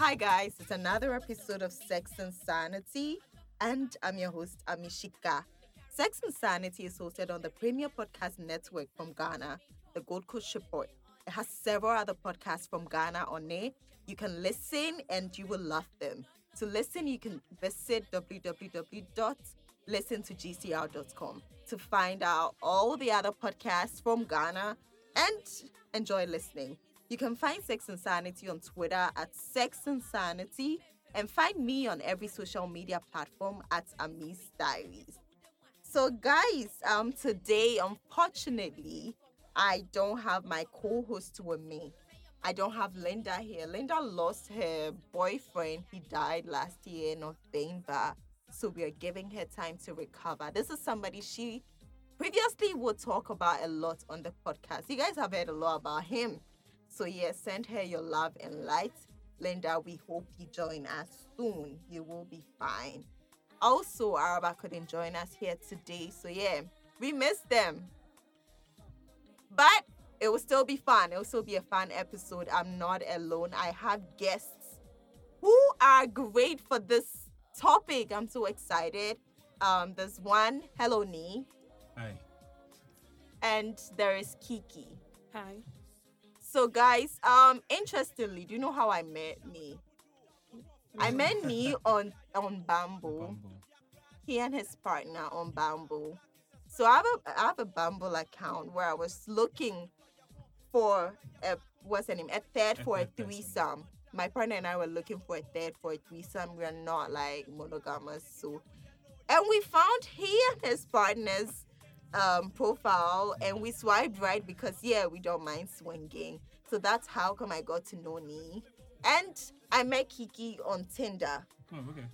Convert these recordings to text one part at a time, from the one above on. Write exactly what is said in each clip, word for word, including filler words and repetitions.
Hi guys, it's another episode of Sex and Sanity, and I'm your host, Amishika. Sex and Sanity is hosted on the premier podcast network from Ghana, the Gold Coast Report. It has several other podcasts from Ghana on Ni. You can listen and you will love them. To listen, you can visit w w w dot listen to g c r dot com to find out all the other podcasts from Ghana and enjoy listening. You can find Sex and Sanity on Twitter at Sex and Sanity, and find me on every social media platform at Ami's Diaries. So guys, um, today, unfortunately, I don't have my co-host with me. I don't have Linda here. Linda lost her boyfriend. He died last year in November. So we are giving her time to recover. This is somebody she previously would talk about a lot on the podcast. You guys have heard a lot about him. So yeah, send her your love and light. Linda, we hope you join us soon. You will be fine. Also, Araba couldn't join us here today. So yeah, we miss them. But it will still be fun. It will still be a fun episode. I'm not alone. I have guests who are great for this topic. I'm so excited. Um, there's one. Hello, Ni. Hi. And there is Kiki. Hi. So guys, um, interestingly, do you know how I met Ni? I met Ni on, on Bumble. Bumble. He and his partner on Bumble. So I have a, I have a Bumble account where I was looking for, a, what's her name, a third for a threesome. My partner and I were looking for a third for a threesome. We are not like monogamous. So, and we found he and his partner's um profile, and we swiped right because yeah, we don't mind swinging. So that's how come I got to know Ni. And I met Kiki on Tinder. Oh, okay.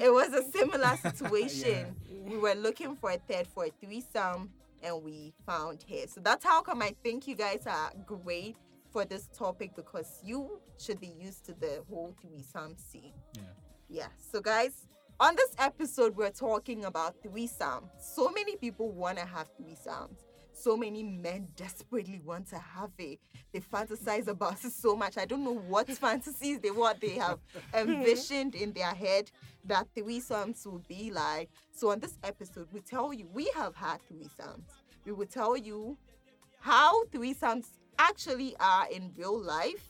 It was a similar situation. Yeah. We were looking for a third for a threesome, and we found her. So that's how come I think you guys are great for this topic, because you should be used to the whole threesome scene. Yeah. Yeah. So guys, on this episode, we're talking about threesomes. So many people want to have threesomes. So many men desperately want to have it. They fantasize about it so much. I don't know what fantasies they what they have envisioned in their head that threesomes will be like. So on this episode, we tell you, we have had threesomes. We will tell you how threesomes actually are in real life,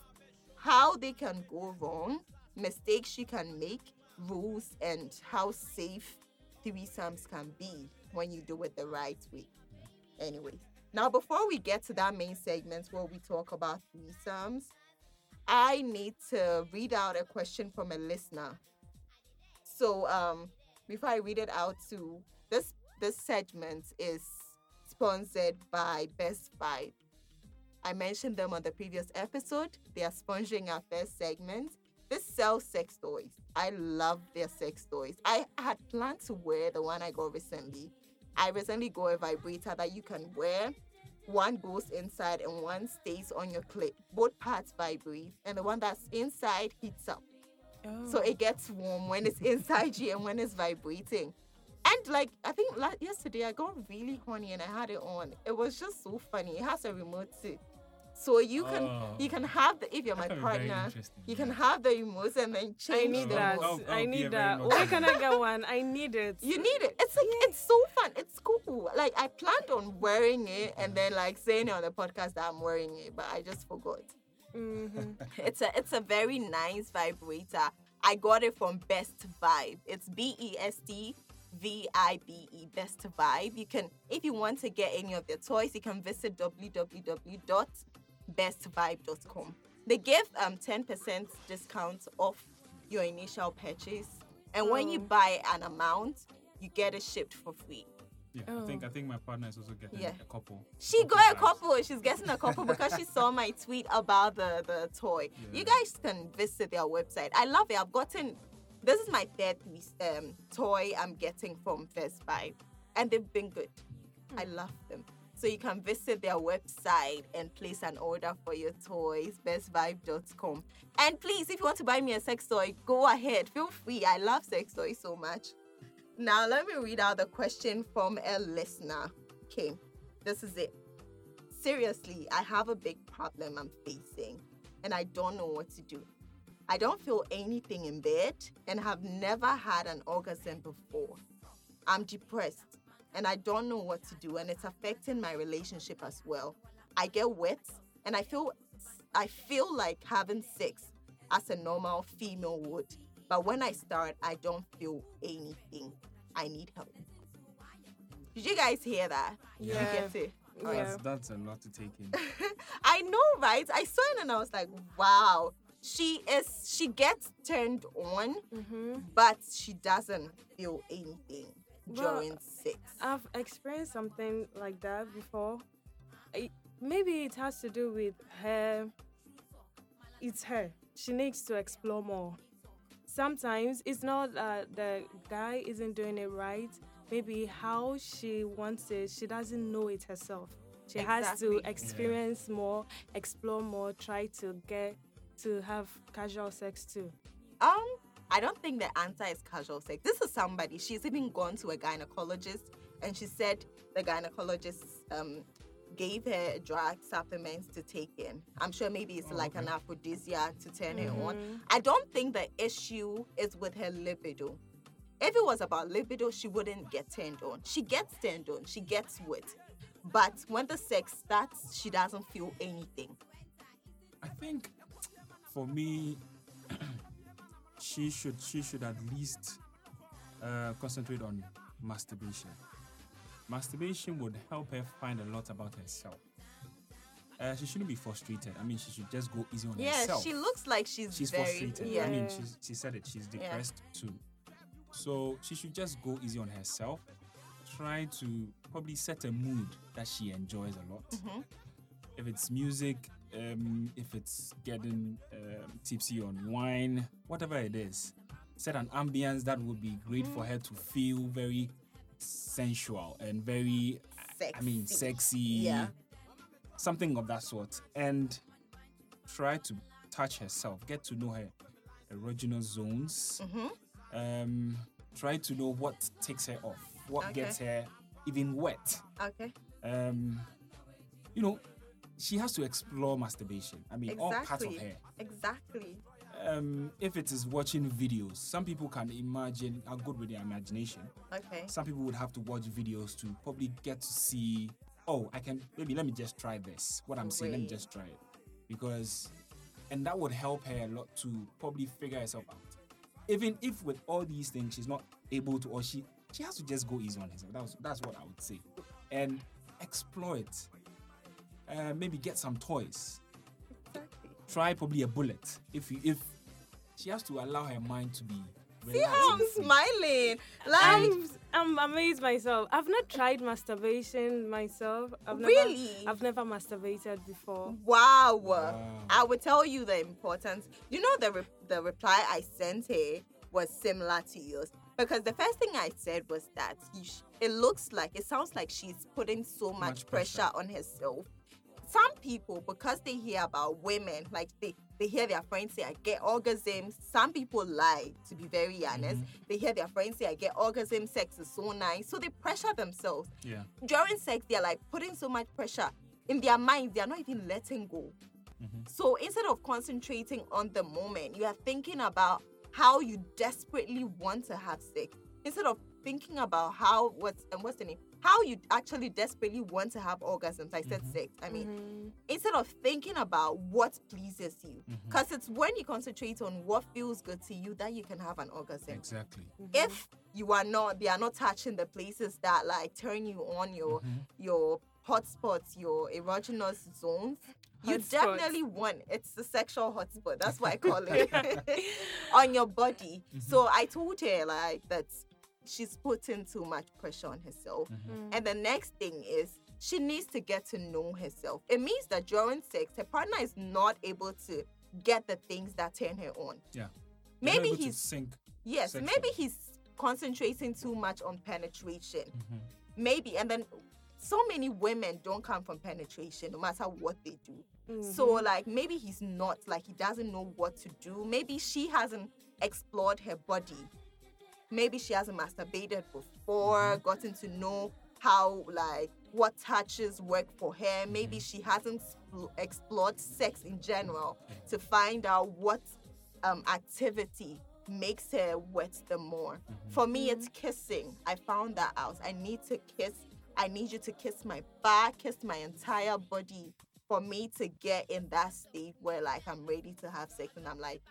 how they can go wrong, mistakes you can make, rules, and how safe threesomes can be when you do it the right way. Anyway, now before we get to that main segment where we talk about threesomes, I need to read out a question from a listener. So um, before I read it out too, this, this segment is sponsored by Best Vibe. I mentioned them on the previous episode. They are sponsoring our first segment. They sell sex toys. I love their sex toys. I had planned to wear the one I got recently. I recently got a vibrator that you can wear. One goes inside and one stays on your clit. Both parts vibrate, and the one that's inside heats up. Oh. So it gets warm when it's inside you and when it's vibrating. And like, I think last, yesterday I got really horny and I had it on. It was just so funny. It has a remote too. So you can oh. you can have the if you're my partner, you can have the remote and then change. I need the that. I'll, I'll I need that. Where can I get one? I need it. You need it. It's like yeah. It's so fun. It's cool. Like I planned on wearing it and then like saying it on the podcast that I'm wearing it, but I just forgot. Mm-hmm. it's a it's a very nice vibrator. I got it from Best Vibe. It's B E S T V I B E Best Vibe. You can if you want to get any of their toys, you can visit w w w dot best vibe dot com. They give um ten percent discount off your initial purchase, and oh. when you buy an amount, you get it shipped for free. Yeah, oh. I think I think my partner is also getting yeah. a couple. She couple got a bags. couple. She's getting a couple because she saw my tweet about the the toy. Yeah. You guys can visit their website. I love it. I've gotten this is my third um toy I'm getting from Best Vibe, and they've been good. Mm. I love them. So you can visit their website and place an order for your toys, best vibe dot com. And please, if you want to buy me a sex toy, go ahead. Feel free. I love sex toys so much. Now, let me read out the question from a listener. Okay, this is it. Seriously, I have a big problem I'm facing, and I don't know what to do. I don't feel anything in bed and have never had an orgasm before. I'm depressed and I don't know what to do, and it's affecting my relationship as well. I get wet and I feel I feel like having sex as a normal female would. But when I start, I don't feel anything. I need help. Did you guys hear that? Yeah. You get it? Yeah. That's, that's a lot to take in. I know, right? I saw it and I was like, wow. She is. She gets turned on, mm-hmm. but she doesn't feel anything well, during sex. I've experienced something like that before. It, maybe it has to do with her. It's her. She needs to explore more. Sometimes it's not that uh, the guy isn't doing it right. Maybe how she wants it, she doesn't know it herself. She exactly. has to experience yeah. more, explore more, try to get to have casual sex too. Um, I don't think the answer is casual sex. This is somebody, she's even gone to a gynecologist, and she said the gynecologist um, gave her drug supplements to take in. I'm sure maybe it's oh, like okay. an aphrodisiac to turn mm-hmm. her on. I don't think the issue is with her libido. If it was about libido, she wouldn't get turned on. She gets turned on, she gets wet. But when the sex starts, she doesn't feel anything. I think... For me, she should she should at least uh, concentrate on masturbation. Masturbation would help her find a lot about herself. Uh, she shouldn't be frustrated. I mean, she should just go easy on yeah, herself. Yeah, she looks like she's She's very, frustrated. Yeah. I mean, she's, she said it. She's depressed yeah. too. So she should just go easy on herself. Try to probably set a mood that she enjoys a lot. Mm-hmm. If it's music... Um, if it's getting um, tipsy on wine, whatever it is, set an ambience that would be great mm. for her to feel very sensual and very, sexy. I mean, sexy, yeah. something of that sort. And try to touch herself, get to know her erogenous zones, mm-hmm. um, try to know what takes her off, what okay. gets her even wet. Okay. Um, you know, she has to explore masturbation. I mean, exactly. all parts of her. Exactly. Um, if it is watching videos, some people can imagine, are good with their imagination. Okay. Some people would have to watch videos to probably get to see, oh, I can, maybe let me just try this. What I'm Wait. saying, let me just try it. Because, and that would help her a lot to probably figure herself out. Even if with all these things, she's not able to, or she, she has to just go easy on herself. That was, that's what I would say. And explore it. Uh, maybe get some toys. Exactly. Try probably a bullet. If you, if she has to allow her mind to be relaxed. See how I'm smiling. Like, I'm, I'm amazed myself. I've not tried masturbation myself. I've really? Never, I've never masturbated before. Wow. wow. I will tell you the importance. You know, the re- the reply I sent her was similar to yours. Because the first thing I said was that sh- it looks like, it sounds like she's putting so much, much pressure on herself. Some people, because they hear about women, like they, they hear their friends say, I get orgasms. Some people lie, to be very honest. Mm-hmm. They hear their friends say, I get orgasms, sex is so nice. So they pressure themselves. Yeah. During sex, they're like putting so much pressure. In their minds, they're not even letting go. Mm-hmm. So instead of concentrating on the moment, you are thinking about how you desperately want to have sex. Instead of thinking about how, what's, and what's the name? How you actually desperately want to have orgasms. I said mm-hmm. sex. I mean, mm-hmm. instead of thinking about what pleases you. Because mm-hmm. it's when you concentrate on what feels good to you that you can have an orgasm. Exactly. Mm-hmm. If you are not, they are not touching the places that like turn you on, your mm-hmm. your hot spots, your erogenous zones, hot you spots. Definitely want, it's the sexual hot spot. That's what I call it. On your body. Mm-hmm. So I told her like that. She's putting too much pressure on herself. Mm-hmm. And the next thing is, she needs to get to know herself. It means that during sex, her partner is not able to get the things that turn her on. Yeah. They're maybe he's... Sink yes, sexually. Maybe he's concentrating too much on penetration. Mm-hmm. Maybe. And then so many women don't come from penetration, no matter what they do. Mm-hmm. So, like, maybe he's not. Like, he doesn't know what to do. Maybe she hasn't explored her body. Maybe she hasn't masturbated before, gotten to know how, like, what touches work for her. Maybe she hasn't spl- explored sex in general to find out what um, activity makes her wet the more. Mm-hmm. For me, it's kissing. I found that out. I need to kiss. I need you to kiss my back, kiss my entire body for me to get in that state where, like, I'm ready to have sex and I'm, like,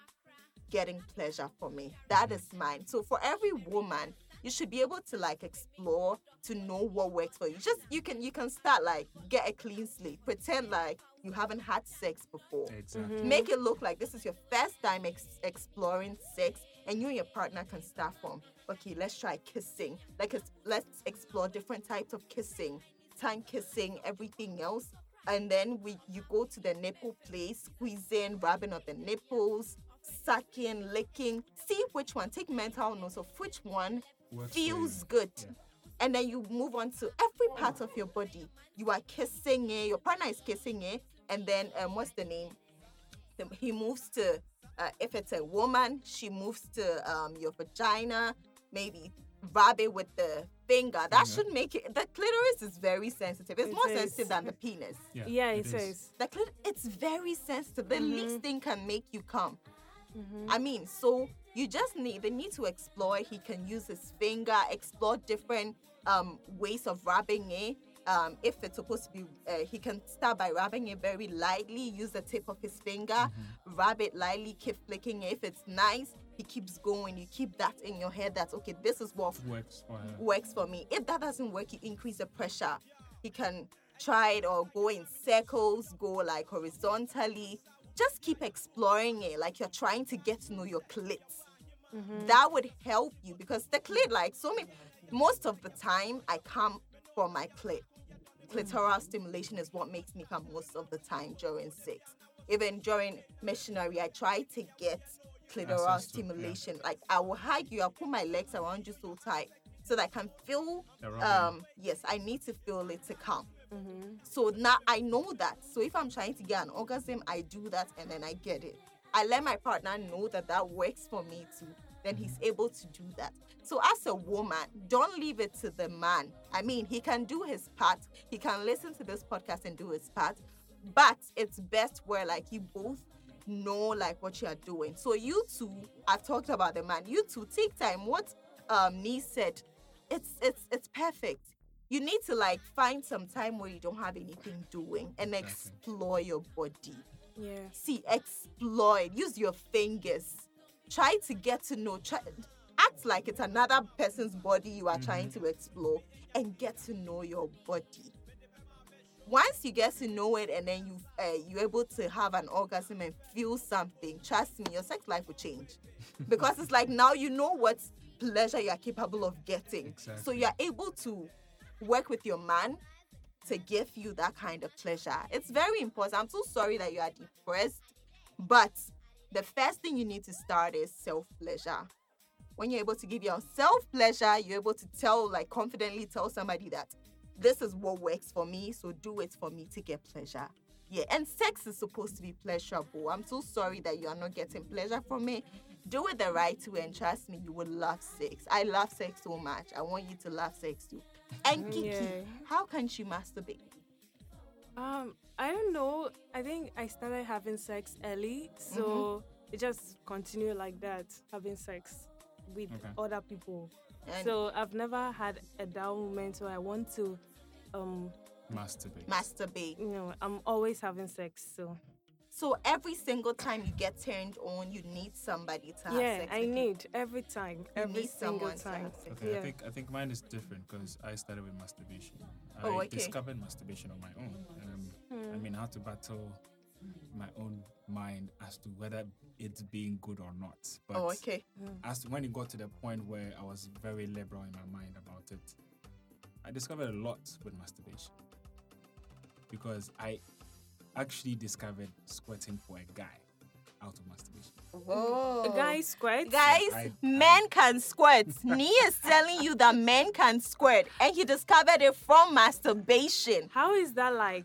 getting pleasure for me. That is mine. So for every woman, you should be able to, like, explore to know what works for you. Just, you can you can start, like, get a clean slate. Pretend like you haven't had sex before. Exactly. Mm-hmm. Make it look like this is your first time ex- exploring sex, and you and your partner can start from, okay, let's try kissing. Like, let's explore different types of kissing, tongue kissing, everything else. And then we you go to the nipple place, squeezing, rubbing of the nipples, sucking, licking. See which one. Take mental notes of which one What's feels good. Yeah. And then you move on to every part of your body. You are kissing it. Your partner is kissing it. And then, um, what's the name? He moves to, uh, if it's a woman, she moves to um, your vagina. Maybe rub it with the finger. That yeah. should make it... The clitoris is very sensitive. It's it more is. sensitive than the penis. Yeah, yeah it, it is. is. The clit- it's very sensitive. The mm-hmm. least thing can make you come. Mm-hmm. I mean, so... You just need, they need to explore. He can use his finger, explore different um, ways of rubbing it. Um, if it's supposed to be, uh, he can start by rubbing it very lightly, use the tip of his finger, mm-hmm. rub it lightly, keep flicking it. If it's nice, he keeps going. You keep that in your head that, okay, this is what works for, works for me. If that doesn't work, you increase the pressure. He can try it or go in circles, go like horizontally. Just keep exploring it like you're trying to get to know your clit. Mm-hmm. That would help you because the clit, like so many, most of the time I come from my clit. Clitoral stimulation is what makes me come most of the time during sex. Even during missionary, I try to get clitoral stimulation. Yeah. Like I will hug you, I'll put my legs around you so tight so that I can feel, um, yes, I need to feel it to come. Mm-hmm. So now I know that. So if I'm trying to get an orgasm, I do that and then I get it. I let my partner know that that works for me too. Then he's able to do that. So as a woman, don't leave it to the man. I mean, he can do his part. He can listen to this podcast and do his part. But it's best where like you both know like what you are doing. So you two, I've talked about the man. You two, take time. What um, Ni said, it's it's it's perfect. You need to, like, find some time where you don't have anything doing and explore your body. Yeah. See, explore it. Use your fingers. Try to get to know. Try, act like it's another person's body you are mm-hmm. trying to explore and get to know your body. Once you get to know it and then you, uh, you're able to have an orgasm and feel something, trust me, your sex life will change. Because it's like now you know what pleasure you are capable of getting. Exactly. So you're able to... work with your man to give you that kind of pleasure. It's very important. I'm so sorry that you are depressed, but the first thing you need to start is self-pleasure. When you're able to give yourself pleasure, you're able to tell, like confidently tell somebody that this is what works for me, so do it for me to get pleasure. Yeah, and sex is supposed to be pleasurable. I'm so sorry that you are not getting pleasure from it. Do it the right way and trust me, you will love sex. I love sex so much. I want you to love sex too. And Kiki, yeah. How can she masturbate? Um, I don't know. I think I started having sex early, so mm-hmm. it just continued like that, having sex with okay. other people. And so I've never had a down moment where I want to um, masturbate. Masturbate. You know, I'm always having sex, so. So every single time you get turned on, you need somebody to have yeah, sex. Yeah, I need every time, every single time. Okay, yeah. I think I think mine is different because I started with masturbation. I oh, okay. discovered masturbation on my own. Um, hmm. I mean, how to battle my own mind as to whether it's being good or not. But oh, okay. As when it got to the point where I was very liberal in my mind about it, I discovered a lot with masturbation because I. Actually discovered squirting for a guy out of masturbation. Whoa. A guy squirts? Guys, I, men I, can squirt. Ni is telling you that men can squirt. And he discovered it from masturbation. How is that like?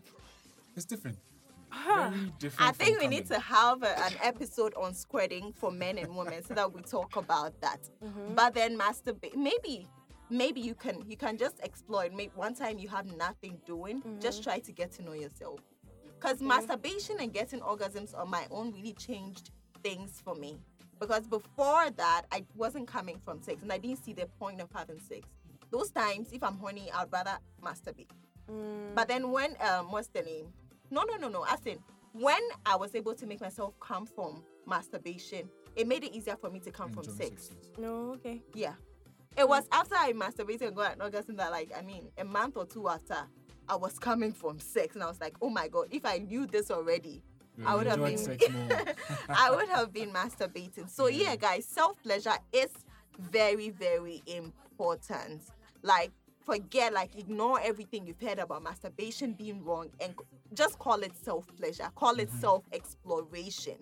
It's different. Huh. Very different. I think we coming. need to have a, an episode on squirting for men and women so that we talk about that. Mm-hmm. But then masturbate, maybe... Maybe you can you can just explore it. Maybe one time you have nothing doing, mm-hmm. just try to get to know yourself. Because okay. masturbation and getting orgasms on my own really changed things for me. Because before that, I wasn't coming from sex, and I didn't see the point of having sex. Those times, if I'm horny, I'd rather masturbate. Mm. But then when, um, what's the name? No, no, no, no. I said, when I was able to make myself come from masturbation, it made it easier for me to come from sex. No, okay. Yeah. It was after I masturbated and got an orgasm that, like, I mean, a month or two after, I was coming from sex. And I was like, oh, my God, if I knew this already, yeah, I would have been I would have been masturbating. So, yeah, yeah guys, self-pleasure is very, very important. Like, forget, like, ignore everything you've heard about masturbation being wrong and just call it self-pleasure. Call it mm-hmm. self-exploration.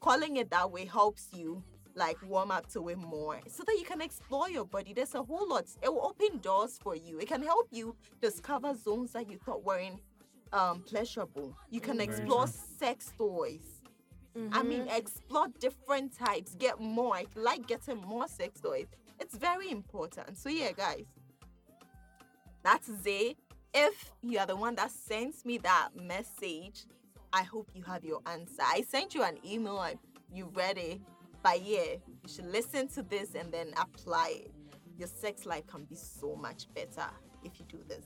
Calling it that way helps you, like, warm up to it more so that you can explore your body. There's a whole lot. It will open doors for you. It can help you discover zones that you thought weren't um, pleasurable. You can Very explore true. sex toys. Mm-hmm. I mean, explore different types. Get more. I like getting more sex toys. It's very important. So, yeah, guys, that's it. If you are the one that sends me that message, I hope you have your answer. I sent you an email. I, you read it. But yeah, you should listen to this and then apply it. Your sex life can be so much better if you do this.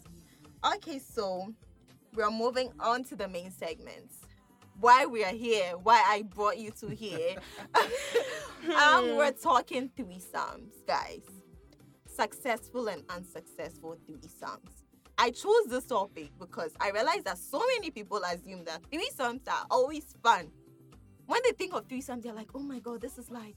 Okay, so we're moving on to the main segments. Why we are here, why I brought you to here. um, we're talking threesomes, guys. Successful and unsuccessful threesomes. I chose this topic because I realized that so many people assume that threesomes are always fun. When they think of threesomes, they're like, oh my God, this is like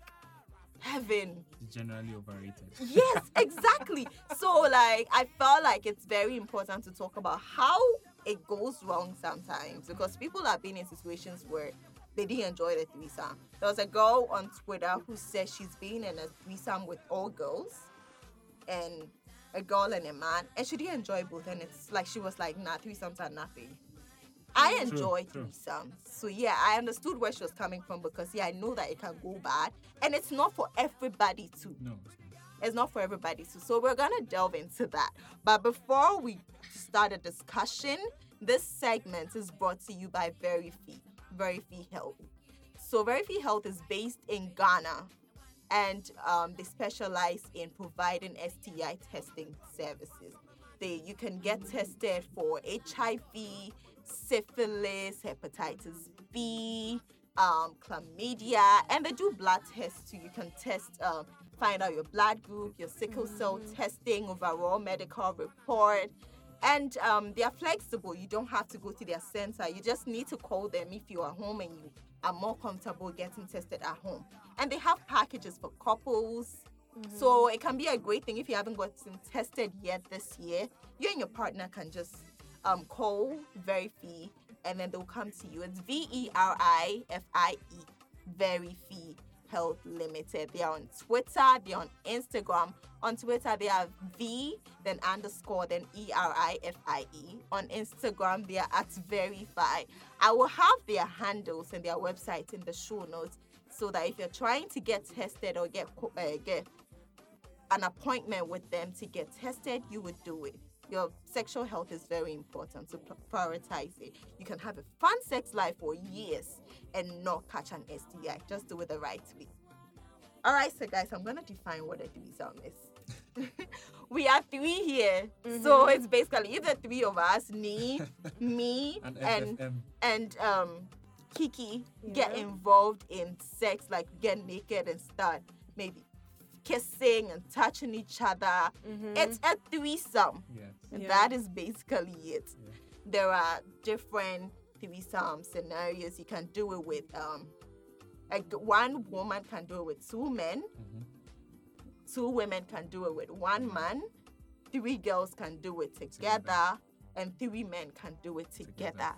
heaven. It's generally overrated. Yes, exactly. So, like, I felt like it's very important to talk about how it goes wrong sometimes because people have been in situations where they didn't enjoy the threesome. There was a girl on Twitter who said she's been in a threesome with all girls and a girl and a man, and she didn't enjoy both. And it's like, she was like, nah, threesomes are nothing. I enjoy threesomes. So, yeah, I understood where she was coming from because, yeah, I know that it can go bad. And it's not for everybody, too. No. It's not for everybody, too. So, we're going to delve into that. But before we start a discussion, this segment is brought to you by Verifie, Verifie Health. So, Verifie Health is based in Ghana, and um, they specialize in providing S T I testing services. They, you can get tested for H I V, syphilis, hepatitis B, um, chlamydia, and they do blood tests too. You can test, um, find out your blood group, your sickle cell mm. testing, overall medical report, and um, they are flexible. You don't have to go to their center. You just need to call them if you are home and you are more comfortable getting tested at home. And they have packages for couples. Mm-hmm. So it can be a great thing if you haven't gotten tested yet this year. You and your partner can just Um, call Verifie, and then they'll come to you. It's V E R I F I E, Verifie Health Limited. They are on Twitter. They are on Instagram. On Twitter, they are V, then underscore, then E R I F I E. On Instagram, they are at Verifie. I will have their handles and their websites in the show notes so that if you're trying to get tested or get, uh, get an appointment with them to get tested, you would do it. Your sexual health is very important, so prioritize it. You can have a fun sex life for years and not catch an S T I. Just do it the right way. All right, so guys, I'm going to define what a threesome is. We are three here. Mm-hmm. So it's basically either three of us, Ni, me, and, and, and um, Kiki, yeah. get involved in sex, like get naked and start maybe kissing and touching each other. Mm-hmm. It's a threesome. Yes. And yeah. That is basically it. Yeah. There are different threesome scenarios. You can do it with, um, like one woman can do it with two men, mm-hmm. two women can do it with one man, three girls can do it together, together. and three men can do it together. together.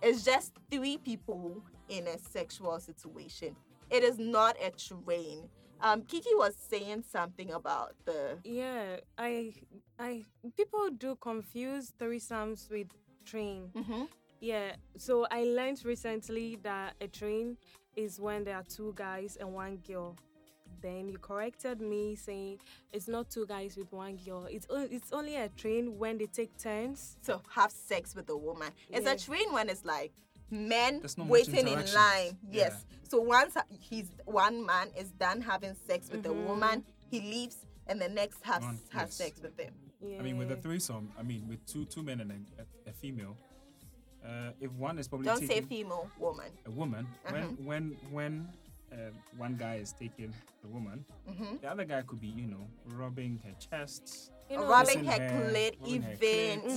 It's just three people in a sexual situation. It is not a train. Um, Kiki was saying something about the... Yeah, I... I people do confuse threesomes with train. Mm-hmm. Yeah, so I learned recently that a train is when there are two guys and one girl. Then you corrected me saying it's not two guys with one girl. It's o- it's only a train when they take turns. So have sex with a woman. It's yeah. a train when it's like men waiting in line. Yes. Yeah. So once he's one man is done having sex with mm-hmm. a woman, he leaves and the next has Man, has yes. sex with him. Yeah. I mean, with a threesome, I mean, with two two men and a, a, a female, uh, if one is probably don't taking, say female, woman, a woman. Uh-huh. When when when uh, one guy is taking the woman, mm-hmm. the other guy could be, you know, rubbing her chest, you know, rubbing her clit, even her clit, mm-hmm.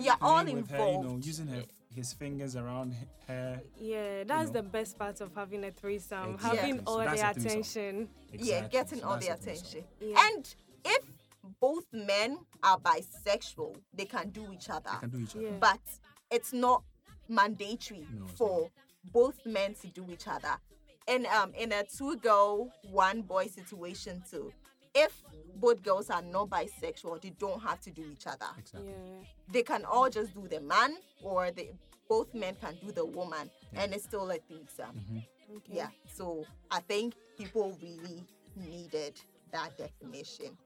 yes, you're all involved. Her, you know, using her. His fingers around her. Yeah, that's you know. the best part of having a threesome. Exactly. Having yeah. all so the attention. Exactly. Yeah, getting so all the attention. Yeah. And if both men are bisexual, they can do each other. They can do each other. Yeah. But it's not mandatory no, it's for not. both men to do each other. And um, in a two-girl, one-boy situation too, if both girls are not bisexual, they don't have to do each other. Exactly. Yeah. They can all just do the man, or they, both men can do the woman, yeah. and it's still a threesome. Mm-hmm. Okay. Yeah. So I think people really needed that definition.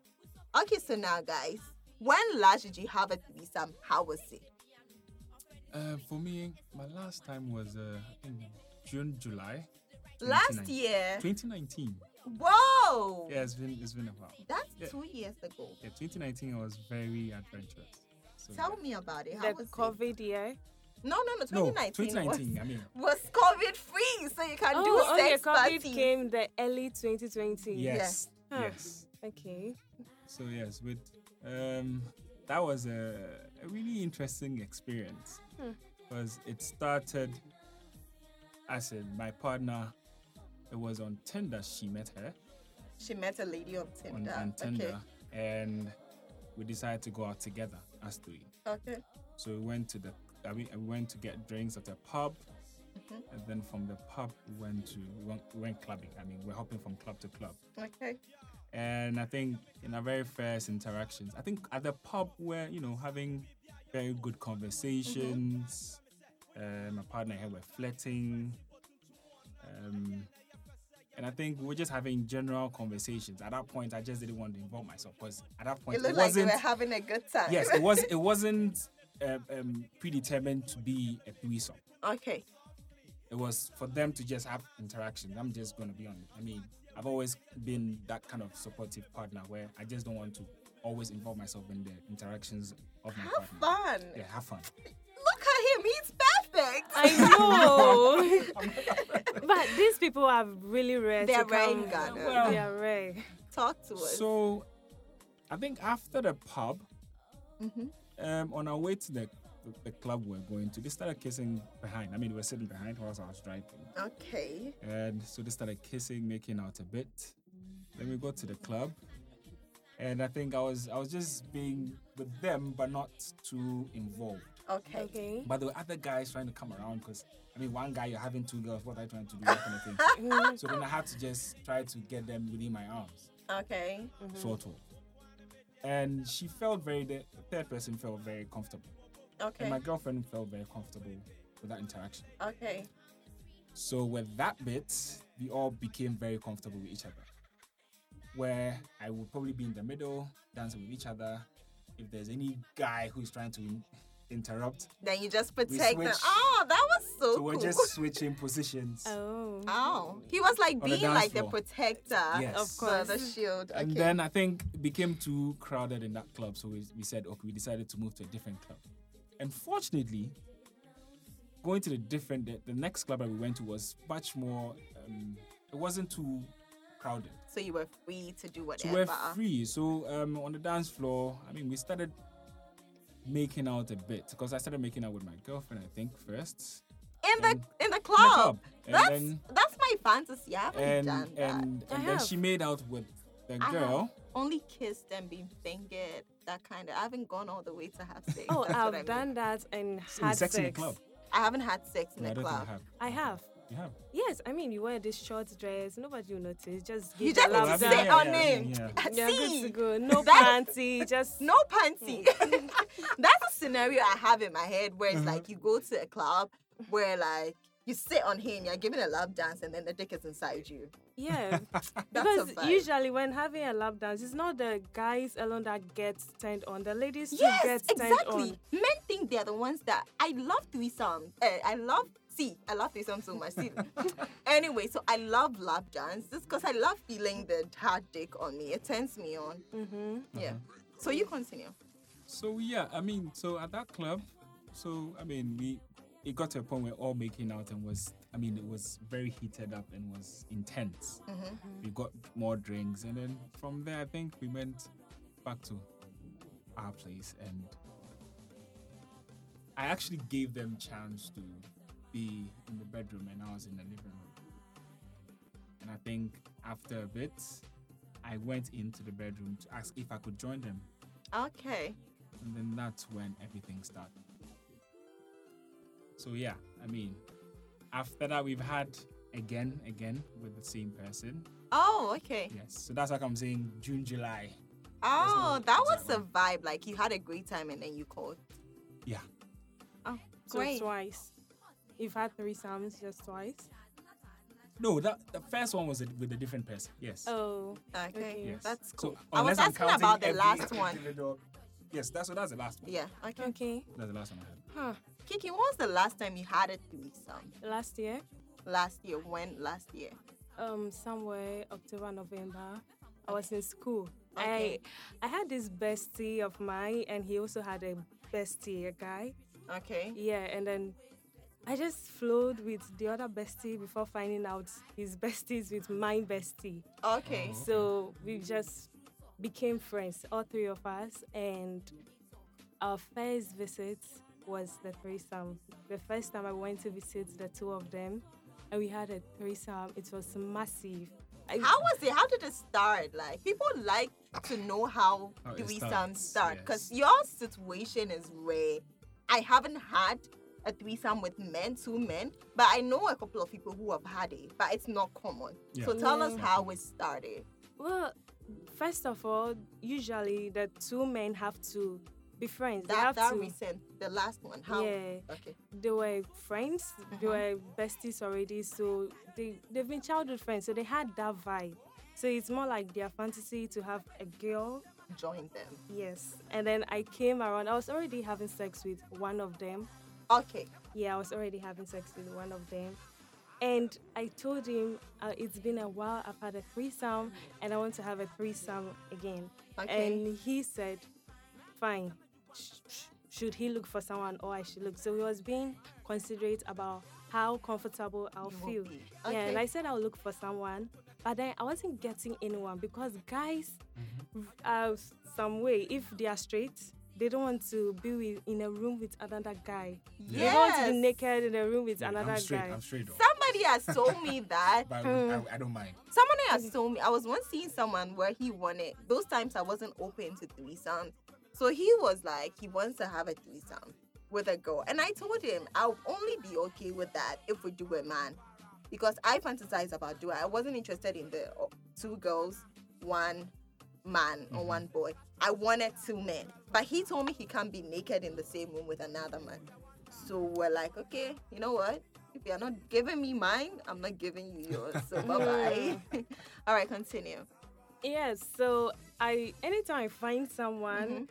Okay, so now, guys, when last did you have a threesome? How was it? Uh, for me, my last time was uh, in June, July. Last year? twenty nineteen. Whoa! Yeah, it's been it's been a while. That's yeah. two years ago. Yeah, twenty nineteen was very adventurous. So Tell yeah. me about it. How the was COVID it? year? No, no, no. twenty nineteen. No, twenty nineteen. Was, I mean, was COVID free, so you can oh, do oh, sex yeah, parties. COVID came the early twenty twenty. Yes. Yes. Huh. yes. Okay. So yes, with um, that was a, a really interesting experience because hmm. it started. I said my partner. It was on Tinder she met her. She met a lady on Tinder. On, on Tinder. Okay. And we decided to go out together, us three. Okay. So we went to the, I mean, we went to get drinks at a pub. Mm-hmm. And then from the pub, we went to, we went, we went clubbing. I mean, we're hopping from club to club. Okay. And I think in our very first interactions, I think at the pub, we're, you know, having very good conversations. Mm-hmm. Uh, my partner and I were flirting. Um... And I think we were just having general conversations. At that point, I just didn't want to involve myself because at that point, it, it wasn't. It like we were having a good time. Yes, it was. It wasn't um, um, predetermined to be a threesome. Okay. It was for them to just have interaction. I'm just going to be on it. I mean, I've always been that kind of supportive partner where I just don't want to always involve myself in the interactions of my have partner. Have fun. Yeah, have fun. Look at him. He's perfect. I know. But these people are really rare. They're rare in Ghana. Well, they are rare. Talk to us. So, I think after the pub, mm-hmm. um, on our way to the, the, the club we're going to, they started kissing behind. I mean, we were sitting behind whilst I was driving. Okay. And so they started kissing, making out a bit. Then we got to the club, and I think I was I was just being with them, but not too involved. Okay. okay. But there were other guys trying to come around because. I mean, one guy, you're having two girls, what are you trying to do? That kind of thing. So then I had to just try to get them within my arms. Okay. Mm-hmm. Sort of. And she felt very, the third person felt very comfortable. Okay. And my girlfriend felt very comfortable with that interaction. Okay. So with that bit, we all became very comfortable with each other. Where I would probably be in the middle, dancing with each other. If there's any guy who's trying to interrupt, then you just protect them. Oh, that was so, so cool. We're just switching positions. Oh, oh, he was like being the like floor. The protector, yes. of course, so the shield. Okay. And then I think it became too crowded in that club, so we, we said, okay, we decided to move to a different club. Unfortunately, going to the different, the, the next club that we went to was much more. Um, it wasn't too crowded. So you were free to do whatever. So we're free. So um, on the dance floor, I mean, we started. Making out a bit because I started making out with my girlfriend, I think, first. In the in the club. In the club. That's then, that's my fantasy. I haven't and, done and, that. And, and then she made out with the I girl. Only kissed and been fingered. That kind of. I haven't gone all the way to have sex. Oh, that's I've done mean. that and had in sex, sex in the club. I haven't had sex in no, the I club. I have. I have. You have. Yes, I mean you wear this short dress. Nobody will notice. Just you just need to say on it. Yeah, good to go. No panty. Just no panty. That's a scenario I have in my head where it's mm-hmm. like you go to a club where like you sit on him, you're giving a lap dance, and then the dick is inside you. Yeah, because usually when having a lap dance, it's not the guys alone that gets turned on. The ladies yes, too get exactly. turned on. Yes, exactly. Men think they're the ones that I love threesomes. Uh, I love See, I love threesome so much. See. Anyway, so I love lap dance just because I love feeling the hard dick on me. It turns me on. Mm-hmm. Yeah. Uh-huh. So you continue. So yeah, I mean, so at that club, so I mean, we it got to a point where all making out and was, I mean, it was very heated up and was intense. Mm-hmm. We got more drinks, and then from there, I think we went back to our place, and I actually gave them chance to be in the bedroom, and I was in the living room. And I think after a bit, I went into the bedroom to ask if I could join them. Okay. And then that's when everything started. So yeah, I mean, after that we've had again, again with the same person. Oh, okay. Yes. So that's like I'm saying June, July. Oh, that was a vibe. Like you had a great time and then you called. Yeah. Oh, so great. Twice. You've had threesomes just twice. No, that the first one was a, with a different person. Yes. Oh, okay. Yes. That's cool. So, I was asking about the last one. Yes, that's so that's the last one. Yeah. Okay. Okay. That's the last one I had. Huh. Kiki, when was the last time you had a threesome? Last year. Last year. When? Last year. Um, somewhere October, November. I was in school. Okay. I I had this bestie of mine, and he also had a bestie, a guy. Okay. Yeah, and then I just flowed with the other bestie before finding out his besties with my bestie. Okay. Oh. So we just became friends, all three of us, and our first visit was the threesome. The first time I went to visit the two of them, and we had a threesome. It was massive. I, how was it? How did it start? Like, people like to know how, how threesomes start, because yes. Your situation is rare. I haven't had a threesome with men, two men, but I know a couple of people who have had it, but it's not common. Yeah. So tell yeah. us how it started. Well, first of all, usually the two men have to be friends. That, they have that to. Recent, the last one. How? Yeah. Okay. They were friends. Mm-hmm. They were besties already, so they, they've been childhood friends, so they had that vibe. So it's more like their fantasy to have a girl join them. Yes. And then I came around. I was already having sex with one of them. Okay. Yeah, I was already having sex with one of them. And I told him, uh, it's been a while, I've had a threesome, and I want to have a threesome again. Okay. And he said, fine, sh- should he look for someone or I should look? So he was being considerate about how comfortable I'll you feel. Okay. Yeah, and I said I'll look for someone, but then I wasn't getting anyone because guys, uh, some way, if they are straight, they don't want to be with, in a room with another guy. Yes. They don't want to be naked in a room with yeah, another I'm straight, guy. I'm straight. Though. Somebody has told me that. But I, I, I don't mind. Someone has told me. I was once seeing someone where he wanted. Those times I wasn't open to threesomes. So he was like, he wants to have a threesome with a girl. And I told him, I'll only be okay with that if we do a man. Because I fantasize about doing it. I wasn't interested in the two girls, one man mm-hmm. or one boy. I wanted two men, but he told me he can't be naked in the same room with another man. So we're like, okay, you know what? If you're not giving me mine, I'm not giving you yours. So bye bye. All right, continue. Yes. Yeah, so I, anytime I find someone, mm-hmm.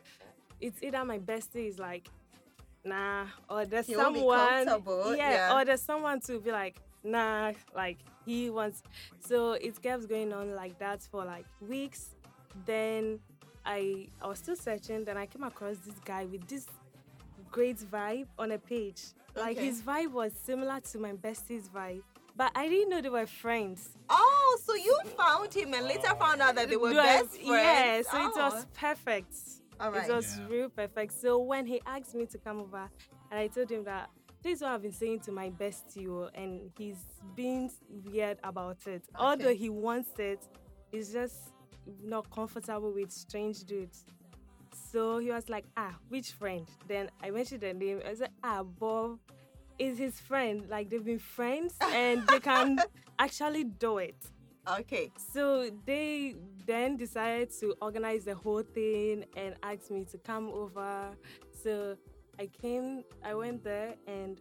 it's either my bestie is like, nah, or there's he someone, yeah, yeah, or there's someone to be like, nah, like he wants. So it kept going on like that for like weeks. Then I, I was still searching, then I came across this guy with this great vibe on a page. Like, okay. His vibe was similar to my bestie's vibe, but I didn't know they were friends. Oh, so you found him and later found out that they were but, best friends. Yeah, so oh. It was perfect. All right. It was yeah. real perfect. So when he asked me to come over, and I told him that this is what I've been saying to my bestie, and he's been weird about it. Okay. Although he wants it, it's just not comfortable with strange dudes. So he was like, ah, which friend? Then I mentioned the name. I said, ah, Bob is his friend. Like, they've been friends and they can actually do it. Okay. So they then decided to organize the whole thing and asked me to come over. So I came, I went there, and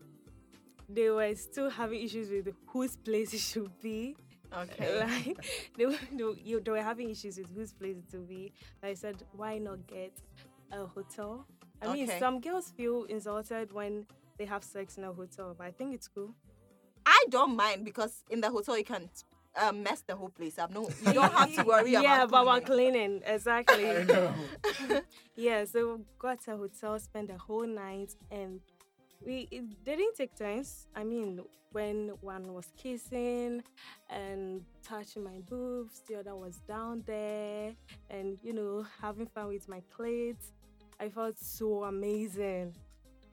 they were still having issues with whose place it should be. Okay. Like, they, they, they were having issues with whose place to be. I said, why not get a hotel? I okay. mean, some girls feel insulted when they have sex in a hotel, but I think it's cool. I don't mind because in the hotel you can uh, mess the whole place up. No, you don't have to worry yeah, about Yeah, about one cleaning. Exactly. I know. Yeah, so we got a hotel, spent the whole night, and we it didn't take turns. I mean, when one was kissing and touching my boobs, the other was down there and, you know, having fun with my clit. I felt so amazing.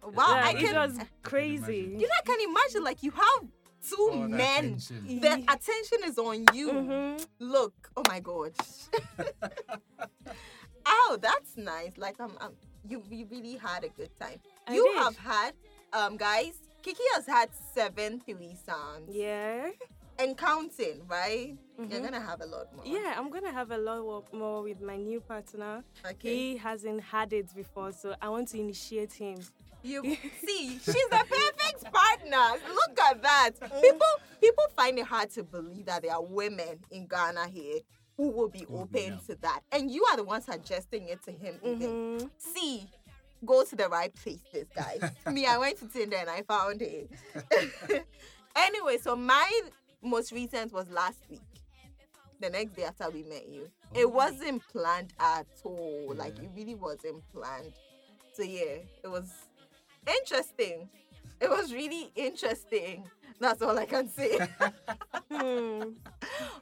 Wow, yeah, I can, it was crazy. Can you know, I can imagine, like, you have two oh, men. Attention. The attention is on you. Mm-hmm. Look, oh my gosh. Oh, that's nice. Like, um, um, you, you really had a good time. I you did. have had, um, guys, Kiki has had seven threesomes. Yeah. And counting, right? Mm-hmm. You're gonna have a lot more. Yeah, I'm gonna have a lot more with my new partner. Okay. He hasn't had it before, so I want to initiate him. You see, she's the perfect partner. Look at that. People, people find it hard to believe that there are women in Ghana here who will be oh, open yeah. to that, and you are the one suggesting it to him. Mm-hmm. Even. See, go to the right places, guys. Me, I went to Tinder and I found it. Anyway, so my most recent was last week. The next day after we met you, oh. it wasn't planned at all. Yeah. Like it really wasn't planned. So yeah, it was. Interesting. It was really interesting. That's all I can say. hmm.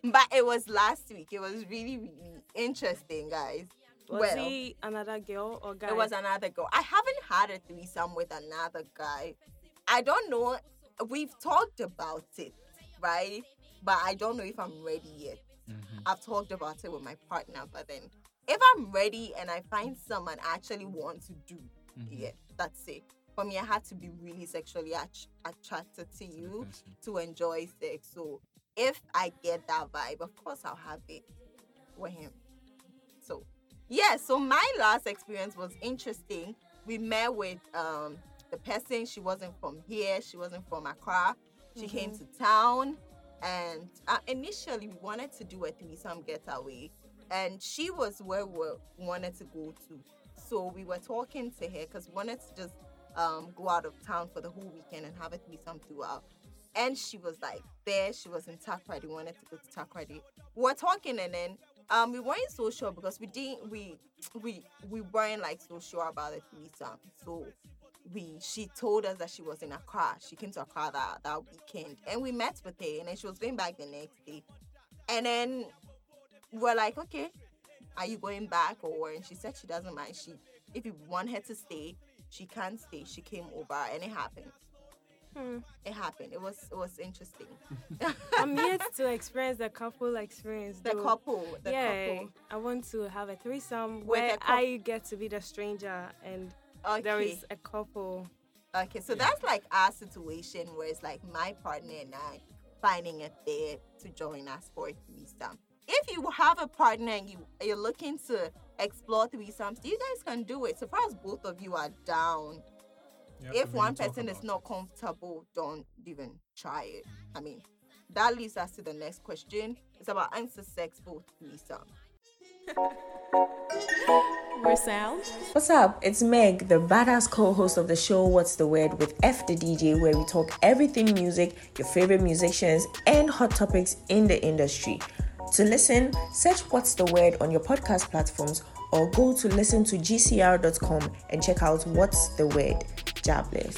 But it was last week. It was really, really interesting, guys. Was well, he another girl or guy? It was another girl. I haven't had a threesome with another guy. I don't know. We've talked about it, right? But I don't know if I'm ready yet. Mm-hmm. I've talked about it with my partner, but then if I'm ready and I find someone I actually want to do, mm-hmm. yeah, that's it. For me, I had to be really sexually att- attracted to you to enjoy sex. So if I get that vibe, of course I'll have it with him. So, yeah. So my last experience was interesting. We met with um, the person. She wasn't from here. She wasn't from Accra. She mm-hmm. came to town. And uh, initially, we wanted to do a threesome getaway. And she was where we wanted to go to. So we were talking to her because we wanted to just Um, go out of town for the whole weekend and have a threesome throughout. And she was like there. She was in Takoradi. We wanted to go to Takoradi. We were talking and then um, we weren't so sure because we didn't we we we weren't like so sure about the threesome. So we she told us that she was in Accra. She came to Accra that, that weekend and we met with her and then she was going back the next day. And then we were like, okay, are you going back or? And she said she doesn't mind. She if you want her to stay. She can't stay. She came over, and it happened. Hmm. It happened. It was it was interesting. I'm yet to experience the couple experience. The though. couple. The yeah, couple. I want to have a threesome With where a co- I get to be the stranger, and okay. there is a couple. Okay, so yeah. that's like our situation where it's like my partner and I finding a third to join us for a threesome. If you have a partner and you, you're looking to explore threesomes, you guys can do it. So far as both of you are down, yep, if one person is not comfortable, don't even try it. I mean, that leads us to the next question. It's about unsuccessful threesome. We're sound. What's up? It's Meg, the badass co-host of the show What's the Word with F the D J, where we talk everything music, your favorite musicians, and hot topics in the industry. To listen, search What's the Word on your podcast platforms or go to listen to g c r dot com and check out What's the Word. Jobless.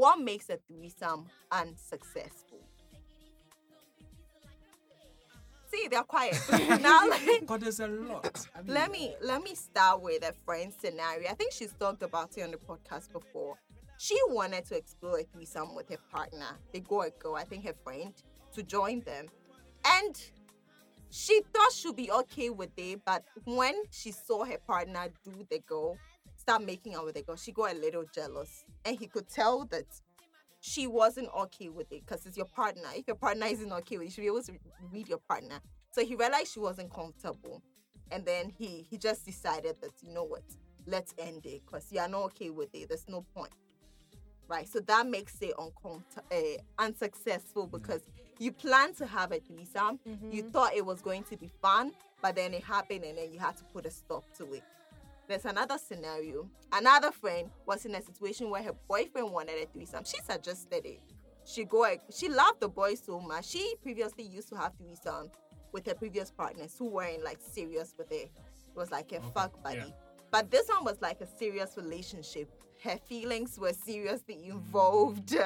What makes a threesome unsuccessful? See, they're quiet. Now, like, but there's a lot. I mean, let me let me start with a friend scenario. I think she's talked about it on the podcast before. She wanted to explore a threesome with her partner. They go a girl, I think her friend, to join them. And she thought she'd be okay with it, but when she saw her partner do the girl, start making out with the girl, she got a little jealous. And he could tell that she wasn't okay with it because it's your partner. If your partner isn't okay with it, you should be able to read your partner. So he realized she wasn't comfortable. And then he, he just decided that, you know what, let's end it because you are not okay with it. There's no point. Right, so that makes it uncom- uh, unsuccessful because you planned to have a threesome, mm-hmm. you thought it was going to be fun, but then it happened and then you had to put a stop to it. There's another scenario. Another friend was in a situation where her boyfriend wanted a threesome. She suggested it. She go. She loved the boy so much. She previously used to have threesome with her previous partners who weren't like serious with it. It was like a okay. fuck buddy. Yeah. But this one was like a serious relationship. Her feelings were seriously involved.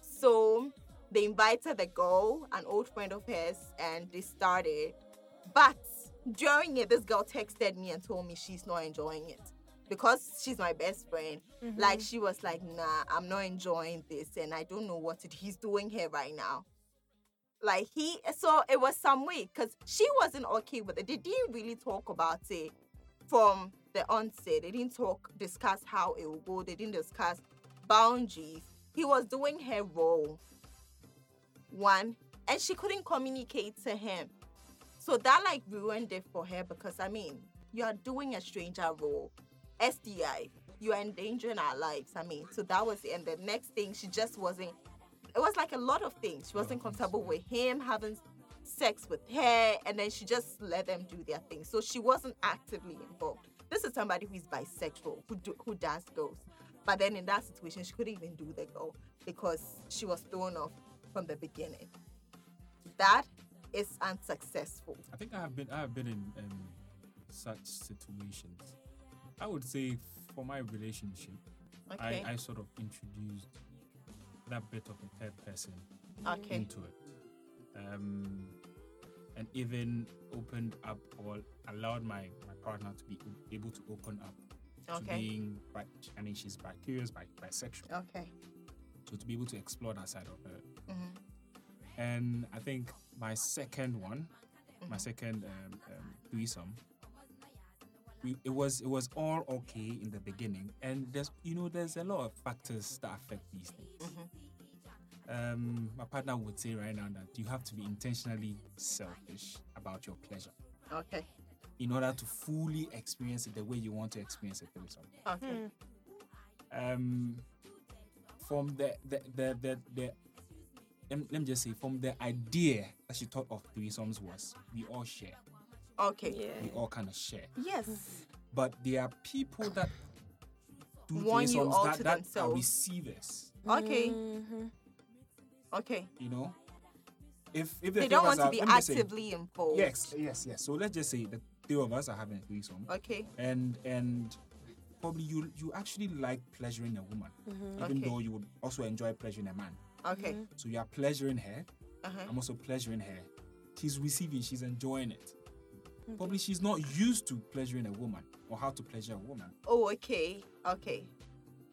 So they invited the girl, an old friend of hers, and they started. But during it, this girl texted me and told me she's not enjoying it. Because she's my best friend. Mm-hmm. Like, she was like, nah, I'm not enjoying this. And I don't know what it, he's doing here right now. Like, he... So it was some way. Because she wasn't okay with it. They didn't really talk about it from the onset. They didn't talk, discuss how it would go. They didn't discuss boundaries. He was doing her role. One. And she couldn't communicate to him. So that, like, ruined it for her because, I mean, you are doing a stranger role. S D I. You are endangering our lives. I mean, so that was it. And the next thing, she just wasn't... It was, like, a lot of things. She wasn't comfortable with him, having sex with her, and then she just let them do their thing. So she wasn't actively involved. This is somebody who is bisexual, who, do, who does girls. But then in that situation, she couldn't even do the girl because she was thrown off from the beginning. That... It's unsuccessful. I think I have been I have been in, in such situations. I would say for my relationship, okay. I, I sort of introduced that bit of a third person okay. into it. Um, and even opened up or allowed my, my partner to be able to open up okay. to being, I mean, she's curious, bisexual. Okay. So to be able to explore that side of her. Mm-hmm. And I think my second one, mm-hmm. my second um, um, threesome, we, it was it was all okay in the beginning. And there's you know there's a lot of factors that affect these things. Mm-hmm. Um, my partner would say right now that you have to be intentionally selfish about your pleasure. Okay. In order to fully experience it the way you want to experience it. Threesome. Okay. Mm. Um, from the the the the. the Let me just say, from the idea that she thought of threesomes was, we all share. Okay. Yeah. We all kind of share. Yes. But there are people that do want threesomes you all that, to that themselves. Are receivers. Okay. Mm-hmm. Okay. You know? If, if the they don't want are, to be actively say, involved. Yes, yes, yes. So let's just say the three of us are having a threesome. Okay. And, and probably you, you actually like pleasuring a woman, mm-hmm. even okay. though you would also enjoy pleasuring a man. Okay. Mm-hmm. So you are pleasuring her. Uh-huh. I'm also pleasuring her. She's receiving. She's enjoying it. Okay. Probably she's not used to pleasuring a woman or how to pleasure a woman. Oh, okay. Okay.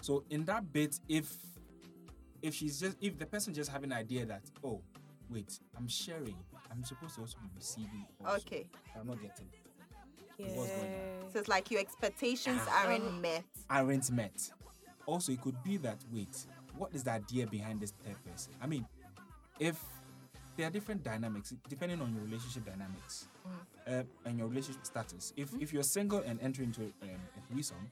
So in that bit, if if she's just if the person just have an idea that oh, wait, I'm sharing. I'm supposed to also be receiving. Also. Okay. I'm not getting it. Yeah. What's going on? So it's like your expectations aren't met. Aren't met. Also, it could be that wait. What is the idea behind this third person? I mean, if there are different dynamics, depending on your relationship dynamics mm. uh, and your relationship status. If mm. if you're single and entering into a, um, a threesome,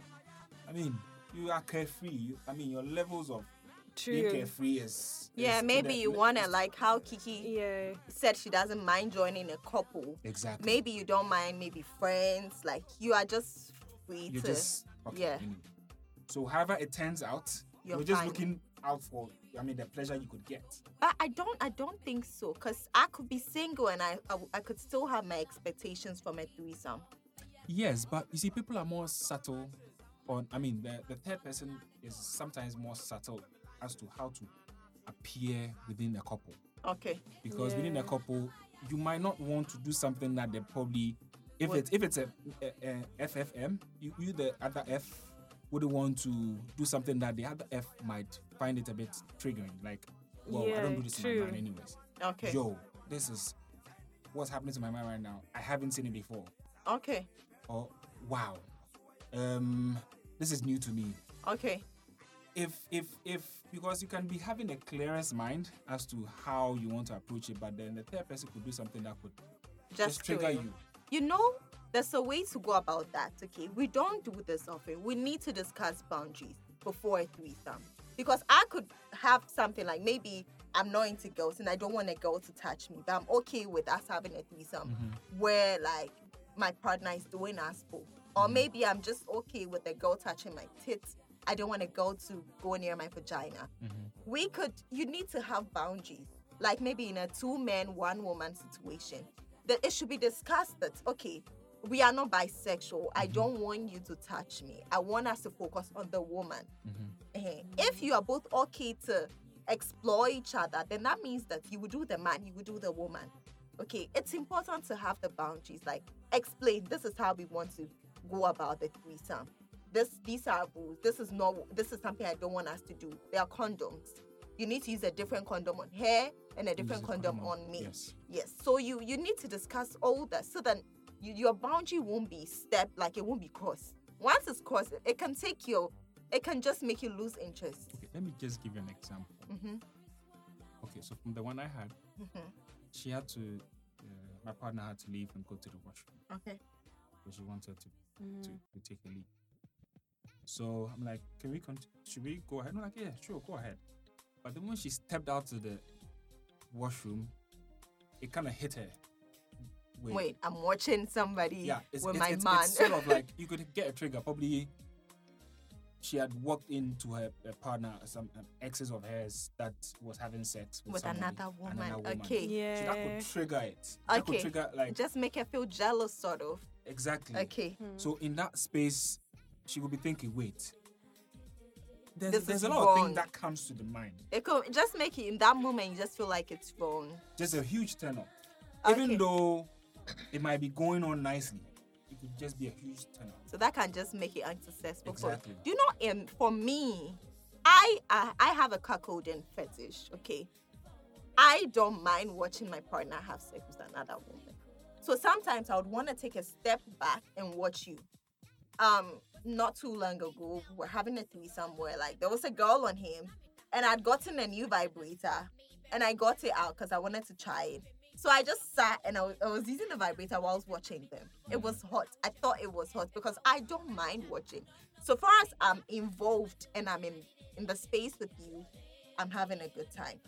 I mean, you are carefree. I mean, your levels of True. being carefree is... Yeah, is maybe you want to, like how Kiki yeah. said she doesn't mind joining a couple. Exactly. Maybe you don't mind, maybe friends. Like, you are just free you're to... Just, okay, yeah. You know. So however it turns out, you're, you're just looking... out for I mean the pleasure you could get. But I don't I don't think so because I could be single and I, I I could still have my expectations from a threesome. Yes, but you see people are more subtle on I mean the, the third person is sometimes more subtle as to how to appear within a couple. Okay. Because yeah. within a couple you might not want to do something that they probably if what? it's if it's a, a, a F F M you, you the other F wouldn't want to do something that the other F might find it a bit triggering. Like, well, yeah, I don't do this true. in my mind anyways. Okay. Yo, this is what's happening to my mind right now. I haven't seen it before. Okay. Or, wow. Um, this is new to me. Okay. If, if, if, because you can be having the clearest mind as to how you want to approach it, but then the third person could do something that could just, just trigger you. You know? There's a way to go about that, okay? We don't do this often. We need to discuss boundaries before a threesome. Because I could have something like maybe I'm not into girls and I don't want a girl to touch me, but I'm okay with us having a threesome mm-hmm. where, like, my partner is doing us both. Or maybe I'm just okay with a girl touching my tits. I don't want a girl to go near my vagina. Mm-hmm. We could, you need to have boundaries. Like maybe in a two men, one woman situation. That it should be discussed that, okay, we are not bisexual. Mm-hmm. I don't want you to touch me. I want us to focus on the woman. Mm-hmm. Uh-huh. If you are both okay to explore each other, then that means that you will do the man, you will do the woman. Okay, it's important to have the boundaries. Like, explain, this is how we want to go about the threesome. This, these are rules. This is not. This is something I don't want us to do. There are condoms. You need to use a different condom on her and a different condom, condom on me. Yes. Yes. So you you need to discuss all that so that you, your boundary won't be stepped, like it won't be crossed. Once it's crossed, it can take you. It can just make you lose interest. Okay, let me just give you an example. Mm-hmm. Okay, so from the one I had, mm-hmm. she had to. Uh, my partner had to leave and go to the washroom. Okay. Because she wanted to mm. to, to take a leak. So I'm like, can we continue? Should we go ahead? I'm like, yeah, sure, go ahead. But the moment she stepped out to the washroom, it kind of hit her. Wait. Wait, I'm watching somebody yeah, it's, with it's, my it's, man. It's sort of like you could get a trigger. Probably she had walked into her, her partner, some an exes of hers that was having sex with, with somebody, another, woman. another woman. Okay, yeah. So that could trigger it. That okay. could trigger like just make her feel jealous, sort of. Exactly. Okay. Hmm. So in that space, she will be thinking, wait. There's, this there's is a lot wrong. of things that comes to the mind. It could just make it in that moment. You just feel like it's wrong. Just a huge turn off, okay. even though it might be going on nicely. It could just be a huge turn off. So that can just make it unsuccessful. Exactly. So, you know, um, for me, I uh, I have a cuckolding fetish. Okay, I don't mind watching my partner have sex with another woman. So sometimes I would want to take a step back and watch you. Um. Not too long ago, we were having a threesome where, like, there was a girl on him, and I'd gotten a new vibrator, and I got it out because I wanted to try it. So I just sat and I was, I was using the vibrator while I was watching them. It was hot. I thought it was hot because I don't mind watching. So far as I'm involved and I'm in, in the space with you, I'm having a good time.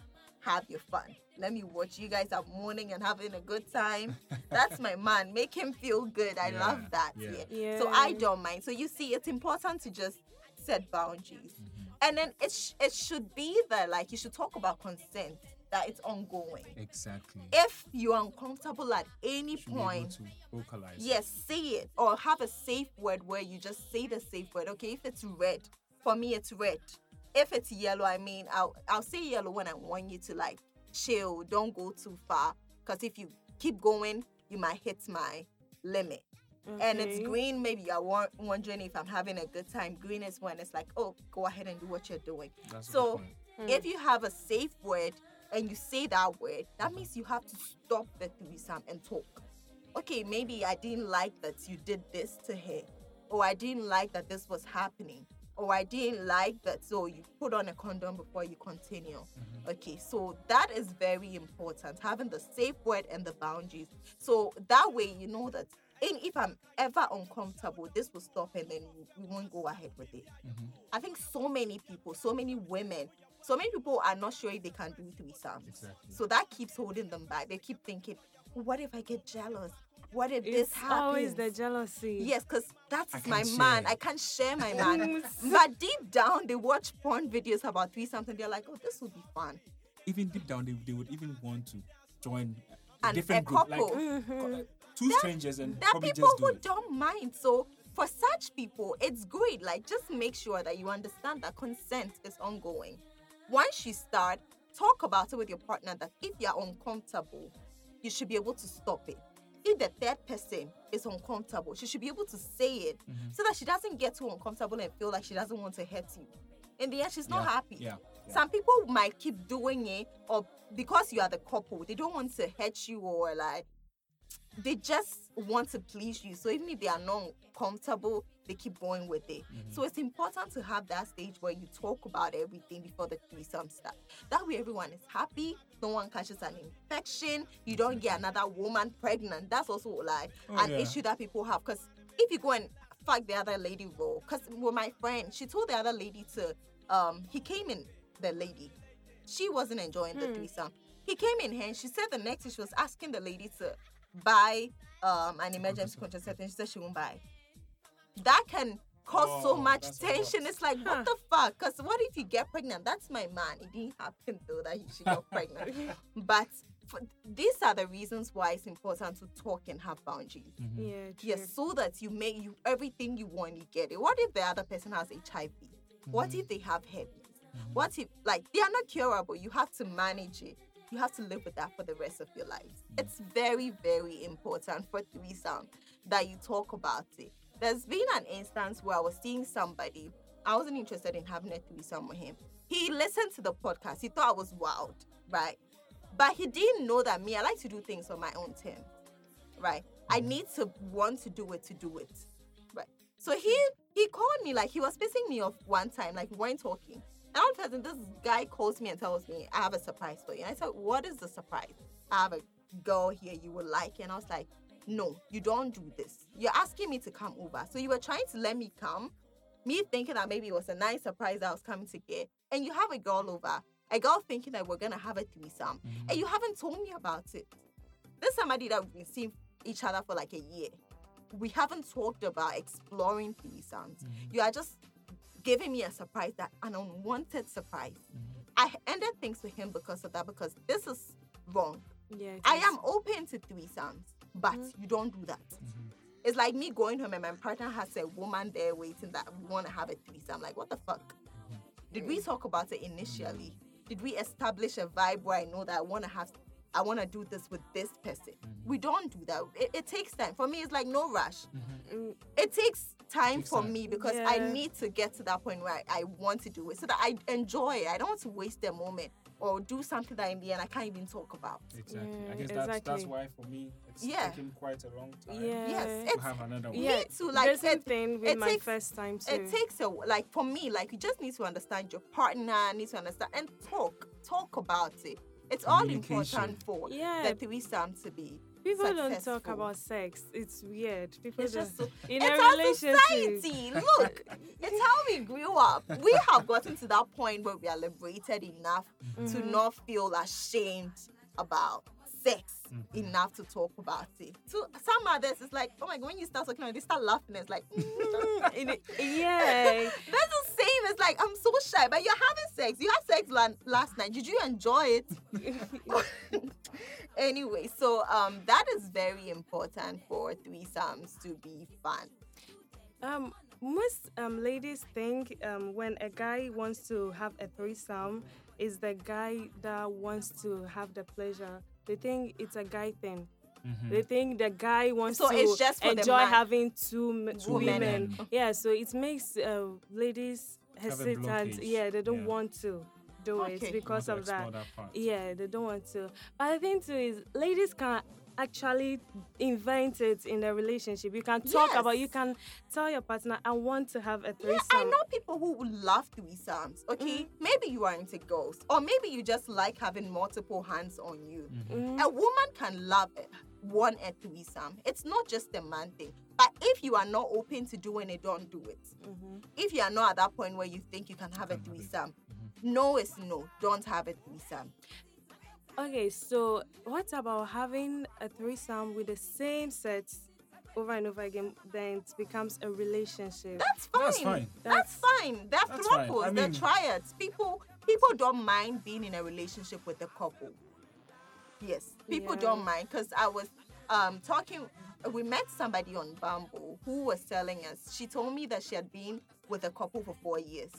Have your fun. Let me watch. You guys are moaning and having a good time. That's my man. Make him feel good. I yeah, love that. Yeah. Yeah. Yeah. So I don't mind. So you see, it's important to just set boundaries. Mm-hmm. And then it sh- it should be that, like, you should talk about consent, that it's ongoing. Exactly. If you're uncomfortable at any should point, be able to vocalize. Yes, say it. Or have a safe word where you just say the safe word. Okay, if it's red, for me it's red. If it's yellow, I mean, I'll I'll say yellow when I want you to, like, chill. Don't go too far. Because if you keep going, you might hit my limit. Okay. And it's green. Maybe you're wa- wondering if I'm having a good time. Green is when it's like, oh, go ahead and do what you're doing. That's so if you have a safe word and you say that word, that means you have to stop the threesome and talk. Okay, maybe I didn't like that you did this to her. Or I didn't like that this was happening. Oh, I didn't like that. So you put on a condom before you continue. Mm-hmm. Okay, so that is very important, having the safe word and the boundaries. So that way you know that and if I'm ever uncomfortable, this will stop and then we won't go ahead with it. Mm-hmm. I think so many people, so many women, so many people are not sure if they can do threesomes. Exactly. So that keeps holding them back. They keep thinking, what if I get jealous? What if it's this happens? Always the jealousy. Yes, because that's my man. It. I can't share my man. But deep down, they watch porn videos about threesomes and they're like, oh, this will be fun. Even deep down, they, they would even want to join a and different a group. Couple. Like, mm-hmm. Two there, strangers and there probably just do it. There are people who don't mind. So for such people, it's great. Like, just make sure that you understand that consent is ongoing. Once you start, talk about it with your partner that if you're uncomfortable, you should be able to stop it. If the third person is uncomfortable, she should be able to say it mm-hmm. so that she doesn't get too uncomfortable and feel like she doesn't want to hurt you. In the end, she's yeah. not happy. Yeah. Yeah. Some people might keep doing it, or because you are the couple, they don't want to hurt you or like, they just want to please you. So even if they are not comfortable, they keep going with it. Mm-hmm. So it's important to have that stage where you talk about everything before the threesome starts. That way everyone is happy. No one catches an infection. You don't get another woman pregnant. That's also like oh, an yeah. issue that people have. Because if you go and fuck the other lady role, because with my friend, she told the other lady to, um, he came in the lady. She wasn't enjoying hmm. the threesome. He came in here and she said the next day she was asking the lady to buy um, an emergency contraception. She said she won't buy. that can cause oh, so much tension. It's like, huh. what the fuck? Because what if you get pregnant? That's my man. It didn't happen though that he should get pregnant. But for, these are the reasons why it's important to talk and have boundaries. Mm-hmm. Yeah, true. Yes, so that you make you everything you want, you get it. What if the other person has H I V? Mm-hmm. What if they have herpes? Mm-hmm. What if, like, they are not curable? You have to manage it. You have to live with that for the rest of your life. Mm-hmm. It's very, very important for threesome that you talk about it. There's been an instance where I was seeing somebody. I wasn't interested in having a threesome with him. He listened to the podcast. He thought I was wild, right? But he didn't know that me, I like to do things on my own terms, right? I need to want to do it to do it, right? So he he called me, like, he was pissing me off one time, like, we weren't talking. And all of a sudden, this guy calls me and tells me, I have a surprise for you. And I said, what is the surprise? I have a girl here you would like. And I was like, no, you don't do this. You're asking me to come over. So you were trying to let me come, me thinking that maybe it was a nice surprise that I was coming to get. And you have a girl over, a girl thinking that we're going to have a threesome. Mm-hmm. And you haven't told me about it. This is somebody that we've been seeing each other for like a year. We haven't talked about exploring threesomes. Mm-hmm. You are just giving me a surprise, that an unwanted surprise. Mm-hmm. I ended things with him because of that, because this is wrong. Yeah, I am open to threesomes. But mm-hmm. you don't do that. Mm-hmm. It's like me going home and my partner has a woman there waiting that we want to have a threesome. I'm like, what the fuck? Mm-hmm. Did we talk about it initially? Mm-hmm. Did we establish a vibe where I know that I want to have, I want to do this with this person? Mm-hmm. We don't do that. It, it takes time. For me, it's like no rush. Mm-hmm. It takes time for me because yeah. I need to get to that point where I, I want to do it so that I enjoy it. I don't want to waste the moment or do something that in the end I can't even talk about. Exactly. Yeah, I guess that's, exactly. that's why for me it's yeah. taken quite a long time yeah. yes, to have another one. Yeah. Me too. Like, the same thing with it my takes, first time too. It takes a, like for me, like you just need to understand your partner, need to understand and talk. Talk about it. It's all important for yeah. the threesome to be People successful. Don't talk about sex. It's weird. People it's just so, in it's our society. Look, it's how we grew up. We have gotten to that point where we are liberated enough mm-hmm. to not feel ashamed about sex mm-hmm. enough to talk about it. So some others, it's like, oh my God, when you start talking, they start laughing. It's like, mm. yeah. That's the same. It's like, I'm so shy, but you're having sex. You had sex la- last night. Did you enjoy it? Anyway, so um, that is very important for threesomes to be fun. Um, most um, ladies think um, when a guy wants to have a threesome, is the guy that wants to have the pleasure. They think it's a guy thing. Mm-hmm. They think the guy wants so to it's just for enjoy having two m- women. women. Yeah, so it makes uh, ladies hesitant. Yeah, they don't yeah. want to. Do okay. it because of that. that yeah, they don't want to. But the thing too is, ladies can actually invent it in the relationship. You can talk yes. about. You can tell your partner, "I want to have a threesome." Yeah, I know people who love threesomes. Okay, mm-hmm. maybe you are into girls, or maybe you just like having multiple hands on you. Mm-hmm. A woman can love it. One a threesome. It's not just a man thing. But if you are not open to doing it, don't do it. Mm-hmm. If you are not at that point where you think you can have a threesome. No is no. Don't have a threesome. Okay, so what about having a threesome with the same sex over and over again? Then it becomes a relationship. That's fine. That's fine. That's, that's fine. They're that's throuples. Fine. I mean, they're triads. People, people don't mind being in a relationship with a couple. Yes, people yeah. don't mind. Because I was um, talking. We met somebody on Bumble who was telling us. She told me that she had been with a couple for four years.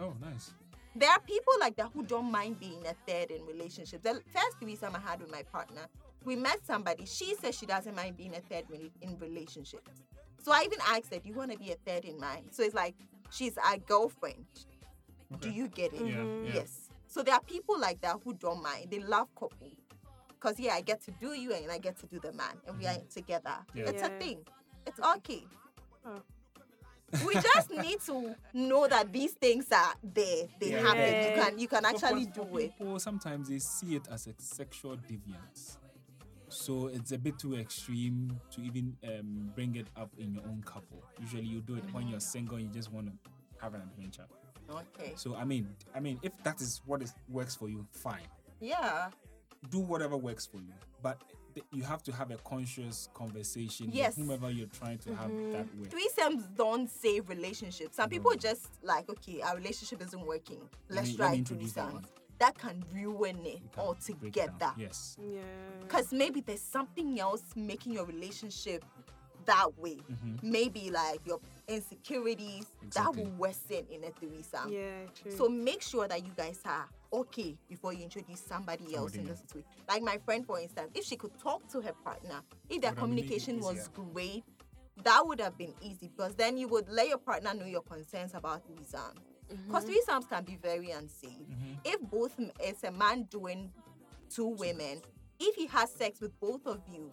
Oh, nice. There are people like that who don't mind being a third in relationships. The first threesome I had with my partner, we met somebody. She says she doesn't mind being a third in relationships. So I even asked her, do you want to be a third in mine? So it's like, she's our girlfriend. Okay. Do you get it? Yeah, yeah. Yes. So there are people like that who don't mind. They love couple. Because, yeah, I get to do you and I get to do the man. And mm-hmm. we are together. Yeah. It's yeah. a thing. It's okay. Oh. We just need to know that these things are there. They yeah, happen. Yeah. You can you can actually do it. People, sometimes they see it as a sexual deviance. So it's a bit too extreme to even um, bring it up in your own couple. Usually you do it when you're single and you just want to have an adventure. Okay. So I mean, I mean, if that is what is, works for you, fine. Yeah. do whatever works for you, but th- you have to have a conscious conversation yes. with whomever you're trying to mm-hmm. have that with. Threesomes don't save relationships. Some no. people just like, okay, our relationship isn't working. Let's me, try threesomes. That, that can ruin it altogether. Yes. Yeah. Because maybe there's something else making your relationship that way. Mm-hmm. Maybe like your insecurities exactly. that will worsen in a threesome. Yeah, true. So make sure that you guys are okay before you introduce somebody, somebody else in this way. Like my friend, for instance, if she could talk to her partner, if their communication was great, that would have been easy, because then you would let your partner know your concerns about threesomes. Because mm-hmm. threesomes can be very unsafe. Mm-hmm. If both, it's a man doing two women, if he has sex with both of you,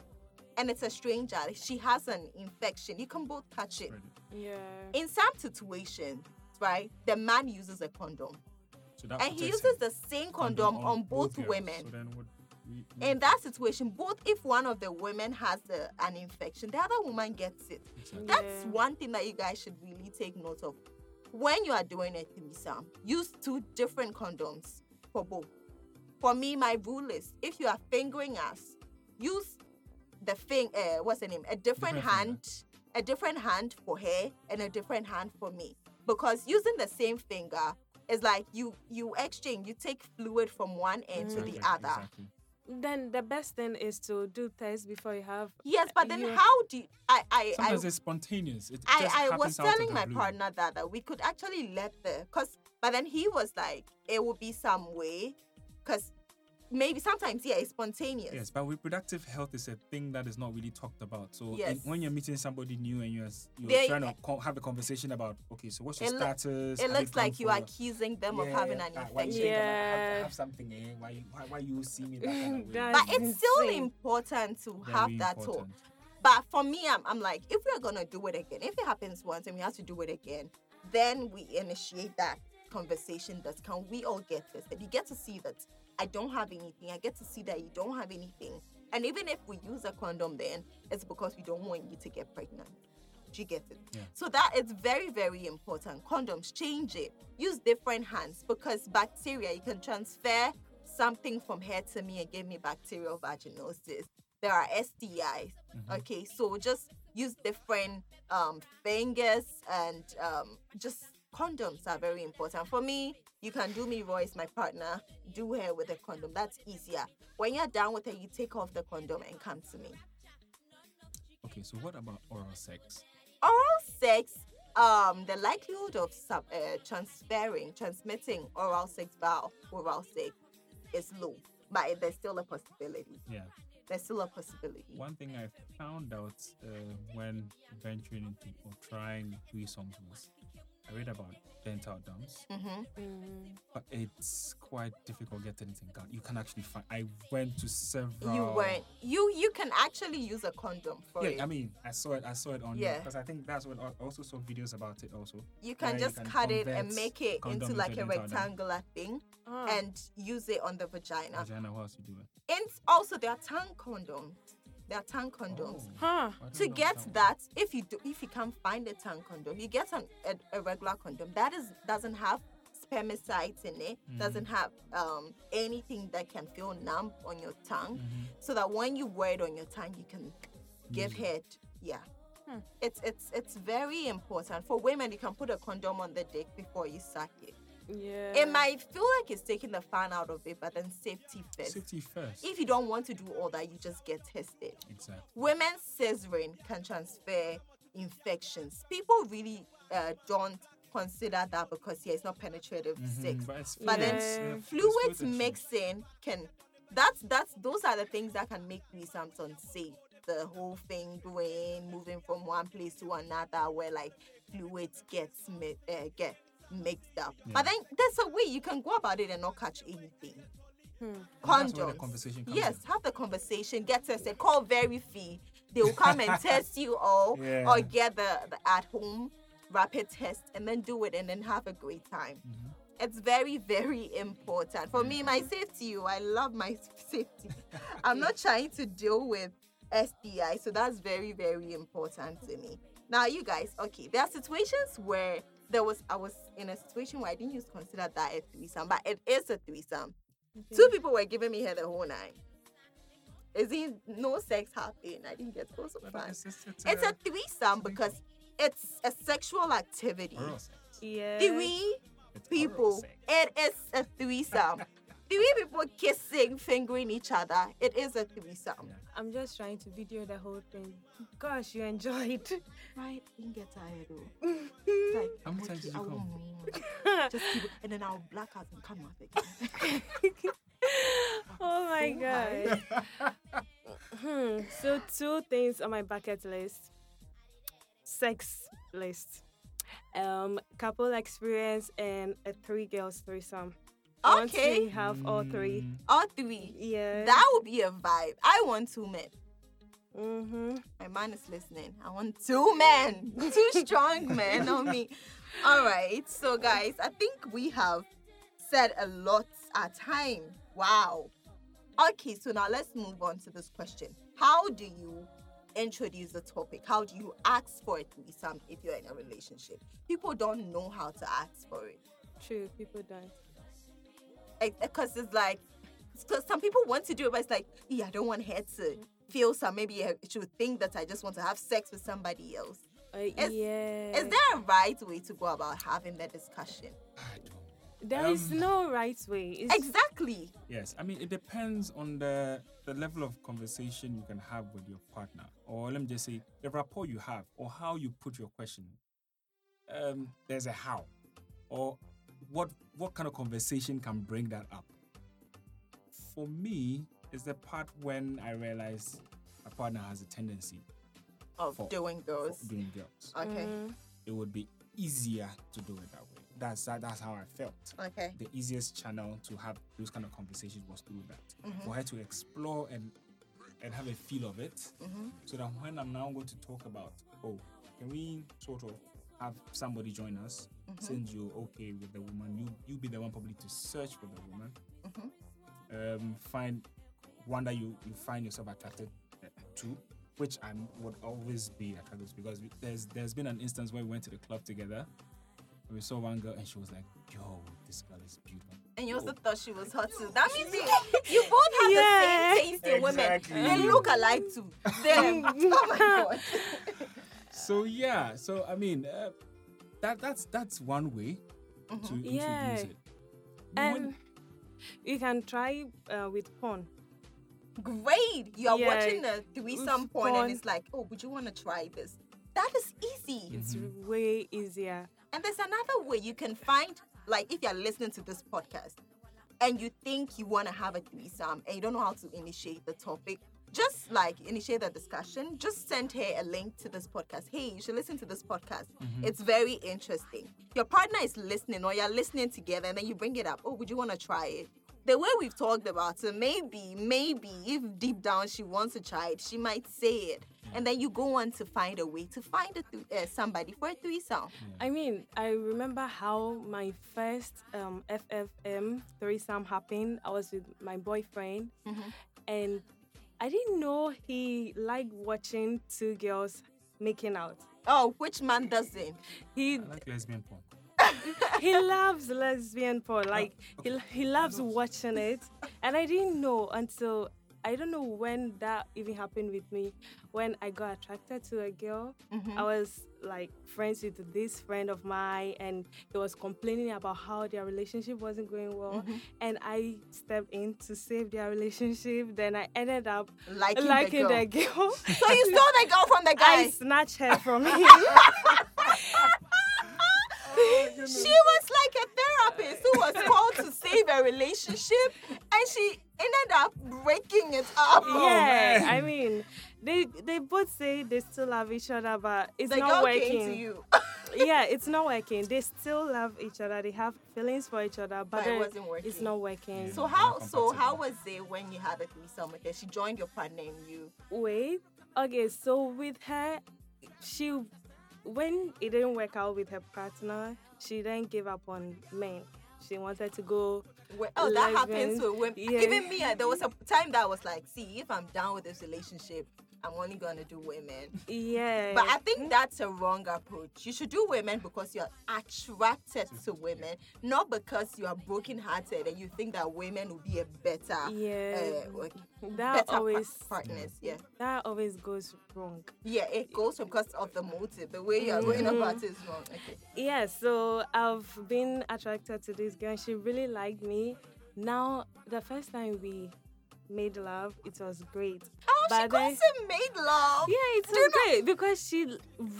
and it's a stranger, she has an infection, you can both catch it. Yeah. In some situations, right, the man uses a condom. So and he uses him. the same condom, condom on, on both, both women. So then what we, we, in that situation, both if one of the women has the, an infection, the other woman gets it. Exactly. That's yeah. one thing that you guys should really take note of. When you are doing a threesome, use two different condoms for both. For me, my rule is, if you are fingering us, use the thing, uh, what's the name? A different, different hand, finger. a different hand for her and a different hand for me. Because using the same finger, it's like you you exchange, you take fluid from one end mm-hmm. to the other. Exactly. Then the best thing is to do tests before you have. Yes, but then your... how do you, I I sometimes I, it's spontaneous. It I, just I happens was telling my blue. partner that, that we could actually let the cause, but then he was like, it will be some way, because maybe sometimes yeah, it's spontaneous. Yes, but reproductive health is a thing that is not really talked about. So yes. when you're meeting somebody new and you're you're They're, trying to co- have a conversation about, okay, so what's your it status? Lo- it looks like you're accusing them yeah, of having an infection. Uh, why you yeah. have, have, have something? Eh? Why you why, why you see me that kind of way? But it's still important to Very have that important. talk. But for me, I'm I'm like, if we're gonna do it again, if it happens once and we have to do it again, then we initiate that conversation. That can we all get this? That you get to see that I don't have anything. I get to see that you don't have anything. And even if we use a condom then, it's because we don't want you to get pregnant. Do you get it? Yeah. So that is very, very important. Condoms, change it. Use different hands, because bacteria, you can transfer something from her to me and give me bacterial vaginosis. There are S T Is. Mm-hmm. Okay, so just use different um, fingers and um, just... Condoms are very important. For me, you can do me, Royce, my partner, do her with a condom. That's easier. When you're done with her, you take off the condom and come to me. Okay, so what about oral sex? Oral sex, um, the likelihood of sub, uh, transferring, transmitting oral sex by oral sex is low, but there's still a possibility. Yeah. There's still a possibility. One thing I found out uh, when venturing into or trying threesomes was I read about dental dams, mm-hmm. mm. but it's quite difficult to get anything done. You can actually find. I went to several. You went. You you can actually use a condom for yeah, it. Yeah, I mean, I saw it. I saw it on. Yeah. Because I think that's what I also saw videos about it. Also, you can just you can cut it and make it into like into a rectangular thing, oh. and use it on the vagina. Vagina. What else you do it? And also, there are tongue condoms. There are tongue condoms. Oh, huh. To get that, that, if you do, if you can't find a tongue condom, you get an, a, a regular condom that is doesn't have spermicides in it, mm. doesn't have um, anything that can feel numb on your tongue, mm-hmm. so that when you wear it on your tongue, you can give mm. head. Yeah, hmm. it's it's it's very important for women. You can put a condom on the dick before you suck it. Yeah. It might feel like it's taking the fun out of it, but then safety first. Safety first. If you don't want to do all that, you just get tested. Exactly. Women's cesarean can transfer infections. People really uh, don't consider that because yeah, it's not penetrative mm-hmm. sex. But, it's, but yeah. then yeah. fluids mixing can. That's that's those are the things that can make threesomes unsafe. The whole thing going, moving from one place to another, where like fluids gets uh, get. mixed up, yeah. but then there's a way you can go about it and not catch anything. Hmm. Condoms. Yes, in. Have the conversation. Get tested. Call Verifie. They will come and test you all, yeah. or get the, the at-home rapid test and then do it and then have a great time. Mm-hmm. It's very, very important for yeah. me. My safety. I love my safety. I'm not trying to deal with S T I, so that's very, very important to me. Now, you guys, okay? There are situations where. There was I was in a situation where I didn't use consider that a threesome, but it is a threesome. Okay. Two people were giving me hair the whole night. Is in no sex happening? I didn't get close. So it's, it's, it's, it's a threesome because it's a sexual activity. Yeah. Three it's people. It is a threesome. Three people kissing, fingering each other. It is a threesome. I'm just trying to video the whole thing. Gosh, you enjoyed. Right? You can get tired though. Like, how many times did you come? Just keep it, and then I'll black out and come out again. Oh my God. hmm. So two things on my bucket list. Sex list. Um, couple experience and a three girls threesome. Okay. We have all three. All three. Yeah. That would be a vibe. I want two men. Mm-hmm. My man is listening. I want two men. Two strong men on me. All right. So, guys, I think we have said a lot at time. Wow. Okay. So now let's move on to this question. How do you introduce the topic? How do you ask for it to be some if you're in a relationship? People don't know how to ask for it. True. People don't. Because it's like, because some people want to do it, but it's like, yeah, I don't want her to feel some. Maybe she would think that I just want to have sex with somebody else. Uh, is, yeah. Is there a right way to go about having that discussion? I don't. There um, is no right way. It's exactly. Yes, I mean, it depends on the the level of conversation you can have with your partner, or let me just say, the rapport you have, or how you put your question. Um, there's a how, or. What what kind of conversation can bring that up? For me, it's the part when I realize my partner has a tendency of for, doing girls. Doing girls. Okay. Mm-hmm. It would be easier to do it that way. That's that, that's how I felt. Okay. The easiest channel to have those kind of conversations was through that. Mm-hmm. For her to explore and and have a feel of it, mm-hmm. so that when I'm now going to talk about, oh, can we sort of have somebody join us, mm-hmm. since you're okay with the woman, you you be the one probably to search for the woman, mm-hmm. um, find one that you, you find yourself attracted to, which I would always be attracted to, because there's there's been an instance where we went to the club together, and we saw one girl and she was like, yo, this girl is beautiful. And you also oh. thought she was hot too. That means you, you both have yeah. the same taste in exactly. women. They look alike too. Them. Oh my God. So yeah, so I mean, uh, that that's that's one way mm-hmm. to introduce yeah. it. And when... you can try uh, with porn. Great, you are yeah. watching the threesome porn, porn and it's like, oh, would you want to try this? That is easy. It's mm-hmm. way easier. And there's another way you can find, like if you're listening to this podcast and you think you want to have a threesome and you don't know how to initiate the topic, just like initiate the discussion, just send her a link to this podcast. Hey, you should listen to this podcast. Mm-hmm. It's very interesting. Your partner is listening or you're listening together and then you bring it up. Oh, would you want to try it? The way we've talked about it, maybe, maybe if deep down she wants to try it, she might say it. And then you go on to find a way to find a th- uh, somebody for a threesome. I mean, I remember how my first um, F F M threesome happened. I was with my boyfriend mm-hmm. and I didn't know he liked watching two girls making out. Oh, which man doesn't? He I like lesbian porn. He loves lesbian porn. Like oh, okay. he he loves watching it, and I didn't know until I don't know when that even happened with me. When I got attracted to a girl, mm-hmm. I was like friends with this friend of mine, and he was complaining about how their relationship wasn't going well. Mm-hmm. And I stepped in to save their relationship. Then I ended up liking, liking the girl. girl. So you stole the girl from the guy? I snatched her from him. She was like a therapist who was called to save a relationship and she ended up breaking it up. Yeah, oh, I mean, they they both say they still love each other, but it's the not girl working. Came to you. Yeah, it's not working. They still love each other. They have feelings for each other, but, but it wasn't working. It's not working. So how so how was it when you had a threesome with her? She joined your partner and you. Wait, okay. So with her, she. When it didn't work out with her partner, she then gave up on men. She wanted to go. Well, oh, that happens with women. Yeah. Even me, there was a time that I was like, see, if I'm down with this relationship, I'm only going to do women. Yeah. But I think that's a wrong approach. You should do women because you're attracted to women, not because you are broken-hearted and you think that women will be a better, yeah. uh, like, that better always, par- partners. Yeah. That always goes wrong. Yeah, it goes wrong because of the motive. The way you're going mm-hmm. about it is wrong. Okay. Yeah, so I've been attracted to this girl. She really liked me. Now, the first time we made love, it was great. Oh, but she calls it made love. Yeah, it was great because she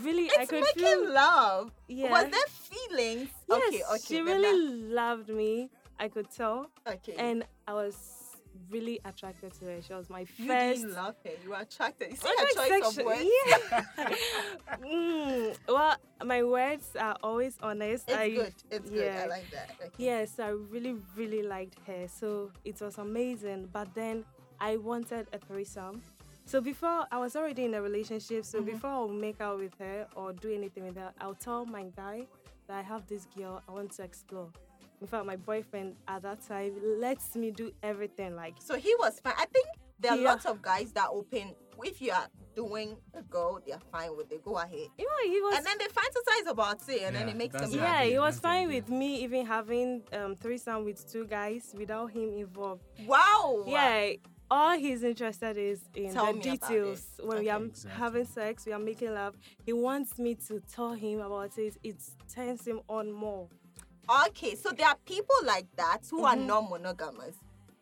really. It's I could making feel, love. Yeah. Was there feelings? Yes, okay, okay. She really that... loved me. I could tell. Okay. And I was really attracted to her. She was my you first. You didn't love her. You were attracted. You see her choice section? Of words. Yeah. mm, well, my words are always honest. It's I, good. It's yeah. good. I like that. Okay. Yes, yeah, so I really, really liked her. So it was amazing. But then I wanted a threesome. So before, I was already in a relationship. So mm-hmm. before I'll make out with her or do anything with her, I'll tell my guy that I have this girl I want to explore. In fact, my boyfriend at that time lets me do everything. Like, so he was fine. I think there are yeah. lots of guys that open, if you are doing a girl, they're fine with it. Go ahead. Yeah, he was, and then they fantasize about it, and yeah, then it makes them yeah, happy. He was that's fine it, with yeah. me even having um, threesome with two guys without him involved. Wow. Yeah. All he's interested is in tell the details. When okay, we are exactly. having sex, we are making love. He wants me to tell him about it. It turns him on more. Okay, so there are people like that who mm-hmm. are non-monogamous.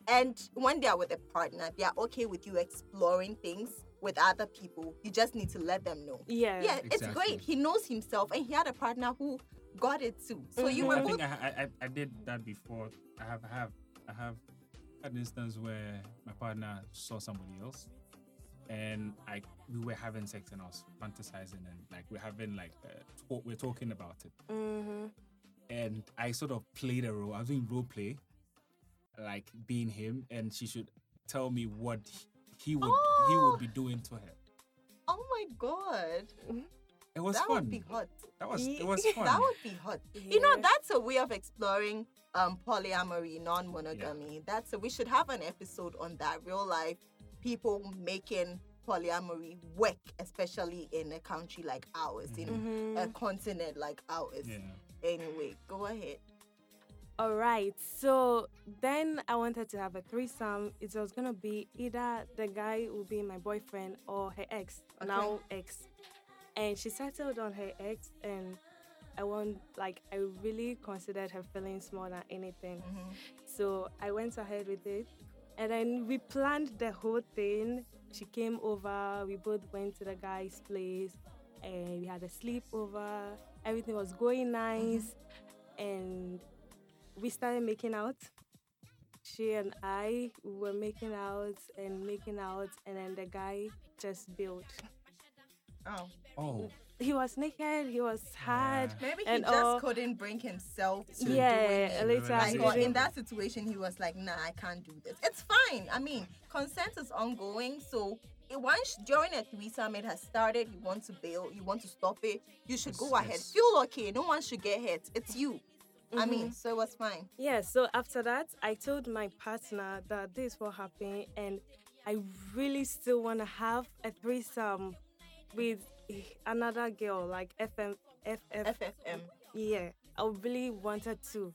And when they are with a partner, they are okay with you exploring things with other people. You just need to let them know. Yeah, yeah, exactly. It's great. He knows himself, and he had a partner who got it too. So mm-hmm. you were I both... think I, I, I did that before. I have, I have, I have an instance where my partner saw somebody else, and I we were having sex, and I was fantasizing, and like we're having like uh, talk, we're talking about it. Mm-hmm. And I sort of played a role. I was doing role play, like being him, and she should tell me what he would oh. he would be doing to her. Oh my god! It was that fun. That would be hot. That was it was fun. That would be hot. Yeah. You know, that's a way of exploring um, polyamory, non-monogamy. Yeah. That's a, we should have an episode on that. Real life people making polyamory work, especially in a country like ours, mm-hmm. in mm-hmm. a continent like ours. Yeah. Anyway, go ahead. All right. So then I wanted to have a threesome. It was going to be either the guy would be my boyfriend or her ex, okay. now ex. And she settled on her ex, and I want, like, I really considered her feelings more than anything. Mm-hmm. So I went ahead with it. And then we planned the whole thing. She came over. We both went to the guy's place. And we had a sleepover. Everything was going nice. Mm-hmm. And we started making out. She and I were making out and making out. And then the guy just bailed. Oh. Oh. He was naked. He was hard. Yeah. Maybe he and just all. couldn't bring himself to yeah, doing it. Like, or in that situation, he was like, nah, I can't do this. It's fine. I mean, consent is ongoing, so... Once during a threesome it has started, you want to bail, you want to stop it, you should yes, go ahead. Yes. Feel okay, no one should get hurt. It's you. Mm-hmm. I mean, so it was fine. Yeah, so after that, I told my partner that this will happen, and I really still want to have a threesome with another girl, like F M, F F. F F M. Yeah, I really wanted to.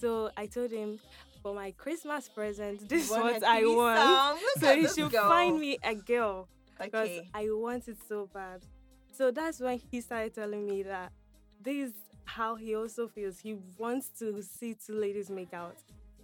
So I told him, for my Christmas present, this is what I want. So you should girl. find me a girl. Because okay. I want it so bad. So that's when he started telling me that this is how he also feels. He wants to see two ladies make out.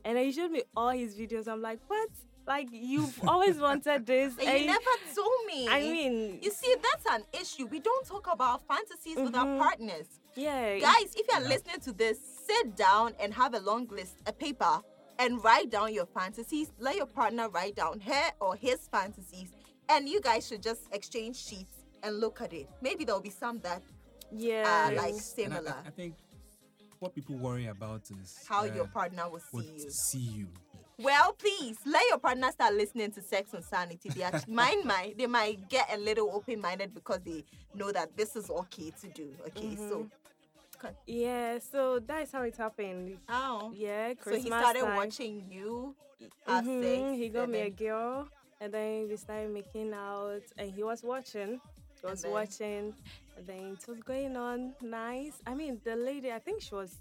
And he showed me all his videos. I'm like, what? Like, you've always wanted this. And, and you never told me. I mean... You see, that's an issue. We don't talk about fantasies mm-hmm. with our partners. Yeah. Guys, if you're yeah. listening to this, sit down and have a long list, a paper, and write down your fantasies. Let your partner write down her or his fantasies. And you guys should just exchange sheets and look at it. Maybe there'll be some that yeah. are yes. like similar. I, I think what people worry about is... How uh, your partner will see you. see you. Well, please, let your partner start listening to Sex and Sanity. They are, mind, mind, they might get a little open-minded because they know that this is okay to do. Okay, mm-hmm. so... Yeah, so that's how it happened. Oh. Yeah, Christmas. So he started time. watching you. Mm-hmm. Sex, he got me then... a girl. And then we started making out, and he was watching. He was and then, watching. And then it was going on nice. I mean, the lady, I think she was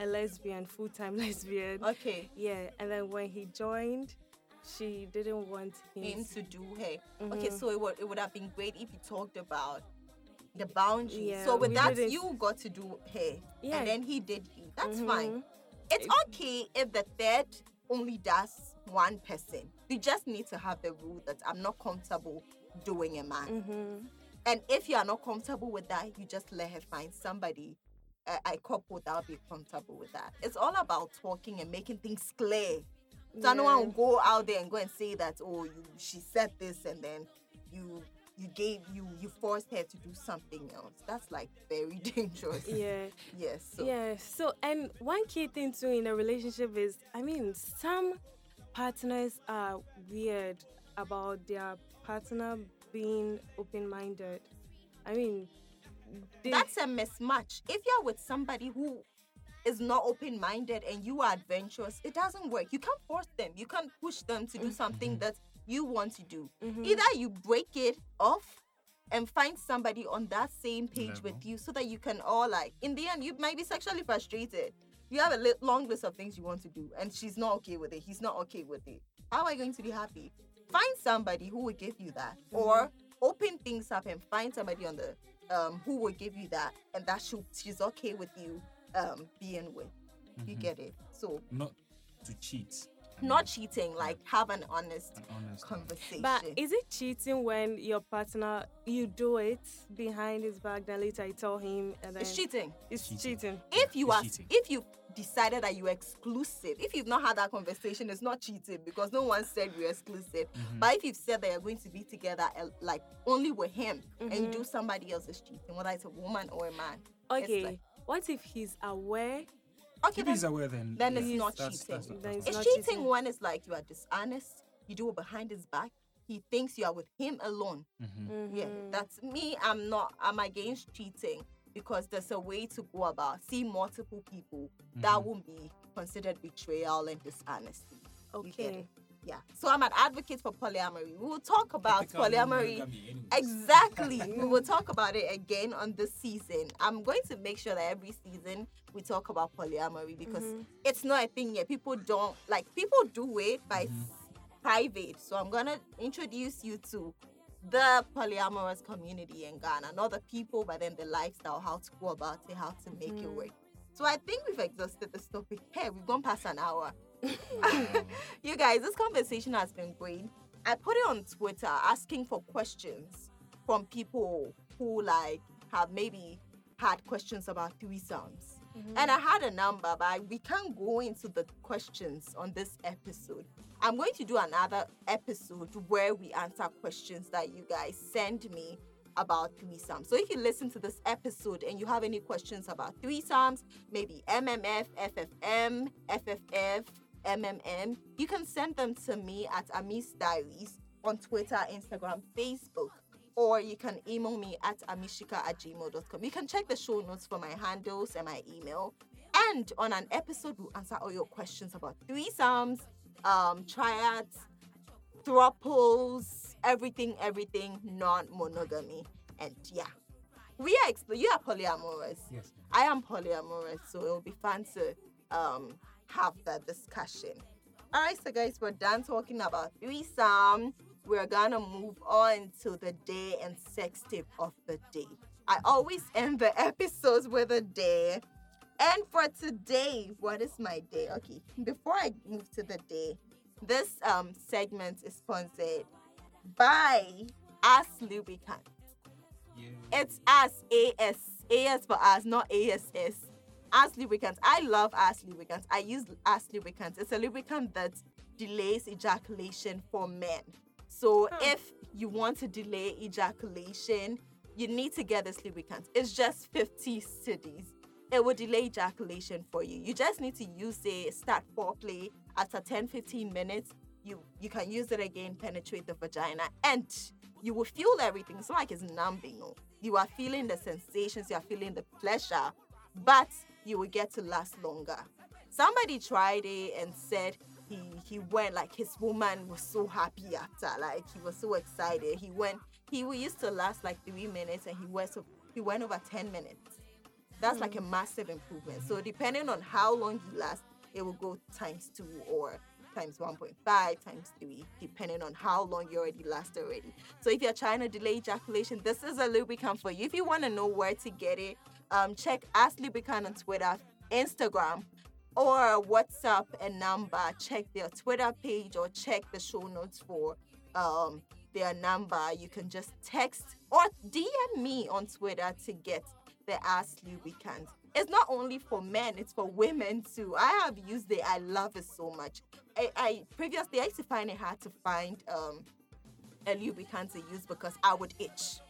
a lesbian, full-time lesbian. Okay. Yeah, and then when he joined, she didn't want him, him to do her. Mm-hmm. Okay, so it would, it would have been great if you talked about the boundaries. Yeah, so with that, didn't... you got to do her. Yeah. And then he did he. That's mm-hmm. fine. It's okay if the third only does one person. You just need to have the rule that I'm not comfortable doing a man. Mm-hmm. And if you are not comfortable with that, you just let her find somebody, a, a couple that will be comfortable with that. It's all about talking and making things clear. So yeah. No one will go out there and go and say that, oh, you, she said this, and then you you gave you you forced her to do something else. That's like very dangerous. Yeah. Yes. So. Yeah. So, and one key thing too in a relationship is, I mean, some partners are weird about their partner being open-minded. I mean, they... that's a mismatch. If you're with somebody who is not open-minded and you are adventurous, it doesn't work. You can't force them. You can't push them to do something that you want to do. Mm-hmm. Either you break it off and find somebody on that same page Level. with you, so that you can all, like, in the end, you might be sexually frustrated. You have a li- long list of things you want to do, and she's not okay with it. He's not okay with it. How are you going to be happy? Find somebody who will give you that, mm-hmm. or open things up and find somebody on the um, who will give you that, and that she, she's okay with you um, being with. Mm-hmm. You get it? So not to cheat. Not cheating, like have an honest, an honest conversation. But is it cheating when your partner, you do it behind his back, then later you tell him, and then it's cheating. It's cheating. cheating. If you it's are, cheating. If you decided that you're exclusive, if you've not had that conversation, it's not cheating, because no one said you're exclusive. Mm-hmm. But if you've said that you're going to be together, like only with him, mm-hmm. and you do somebody else's cheating, whether it's a woman or a man. Okay. Like, what if he's aware? Okay, if he's aware, then, then yeah, it's not that's, cheating. That's, that's, that's, that's it's cheating, cheating when it's like you are dishonest, you do it behind his back, he thinks you are with him alone. Mm-hmm. Mm-hmm. Yeah, that's me. I'm not, I'm against cheating, because there's a way to go about, see multiple people, mm-hmm. that won't be considered betrayal and dishonesty. Okay. Yeah. So I'm an advocate for polyamory. We will talk about polyamory. Exactly. We will talk about it again on this season. I'm going to make sure that every season we talk about polyamory, because mm-hmm. it's not a thing yet. People don't, like, people do it, but it's mm-hmm. private. So I'm going to introduce you to the polyamorous community in Ghana. Not the people, but then the lifestyle, how to go about it, how to make mm-hmm. it work. So I think we've exhausted this topic. Hey, we've gone past an hour. You guys, this conversation has been great. I put it on Twitter asking for questions from people who, like, have maybe had questions about threesomes. Mm-hmm. And I had a number, but we can't go into the questions on this episode. I'm going to do another episode where we answer questions that you guys send me about threesomes. So if you listen to this episode and you have any questions about threesomes, maybe M M F, F F M, F F F, M M M, you can send them to me at Ami's Diaries on Twitter, Instagram, Facebook, or you can email me at amishika at gmail dot com. You can check the show notes for my handles and my email. And on an episode, we'll answer all your questions about threesomes, um, triads, throuples, everything, everything, non-monogamy. And yeah, we are, expl- you are polyamorous. Yes. I am polyamorous, so it'll be fun to... Um, have that discussion. All right, so guys, we're done talking about threesome. We're gonna move on to the day and sex tip of the day. I always end the episodes with a day. And for today, what is my day? Okay, before I move to the day, this um segment is sponsored by A S Lubricants. Yeah. It's A S, A S, A S for us, not A S S. A S Lubricants. I love A S Lubricants. I use A S Lubricants. It's a lubricant that delays ejaculation for men. So huh. if you want to delay ejaculation, you need to get this lubricant. It's just fifty cedis. It will delay ejaculation for you. You just need to use it, start foreplay. After ten to fifteen minutes, you, you can use it again, penetrate the vagina, and you will feel everything. It's not like it's numbing. No. You are feeling the sensations. You are feeling the pleasure. But you will get to last longer. Somebody tried it and said he he went, like, his woman was so happy after, like, he was so excited. He went, he we used to last like three minutes and he went so he went over ten minutes. That's mm-hmm. like a massive improvement. So depending on how long he lasts, it will go times two or times one point five, times three, depending on how long you already last already. So if you're trying to delay ejaculation, this is a lubricant for you. If you want to know where to get it, um, check A S Lubricant on Twitter, Instagram, or WhatsApp and number. Check their Twitter page or check the show notes for um, their number. You can just text or D M me on Twitter to get the A S Lubricant. It's not only for men, it's for women too. I have used it. I love it so much. I, I previously, I used to find it hard to find um, a lubricant to use because I would itch.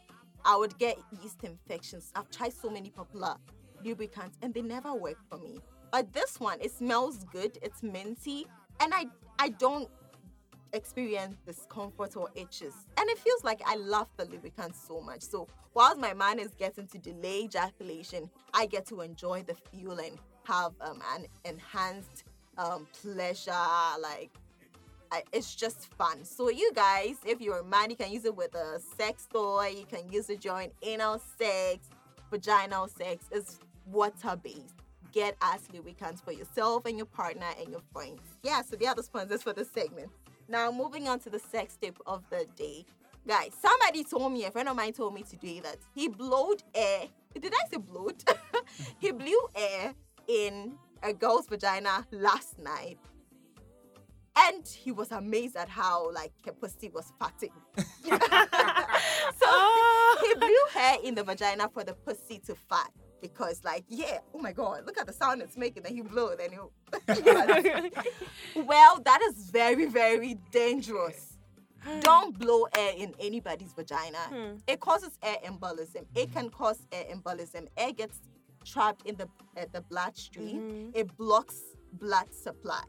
I would get yeast infections. I've tried so many popular lubricants and they never work for me. But this one, it smells good. It's minty. And I, I don't experience discomfort or itches. And it feels like I love the lubricant so much. So whilst my man is getting to delay ejaculation, I get to enjoy the fuel and have um, an enhanced um, pleasure. Like, I, it's just fun. So you guys, if you're a man, you can use it with a sex toy. You can use it during anal sex, vaginal sex. It's water-based. Get A S Lubricants for yourself and your partner and your friends. Yeah, so they are the sponsors for this segment. Now, moving on to the sex tip of the day. Guys, somebody told me, a friend of mine told me today that he blowed air. Did I say blowed? He blew air in a girl's vagina last night. And he was amazed at how, like, her pussy was fatting. So, oh. He blew hair in the vagina for the pussy to fat. Because, like, yeah, oh my God, look at the sound it's making. Then he blew it. And he... Well, that is very, very dangerous. Mm. Don't blow air in anybody's vagina. Mm. It causes air embolism. It can cause air embolism. Air gets trapped in the uh, the bloodstream. Mm-hmm. It blocks blood supply.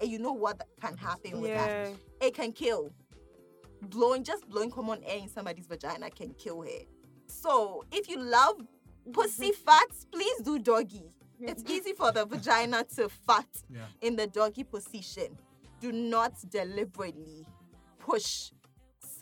And you know what can happen with yeah. that? It can kill. Blowing, just blowing common air in somebody's vagina can kill her. So, if you love pussy fats, please do doggy. It's easy for the vagina to fat yeah. in the doggy position. Do not deliberately push,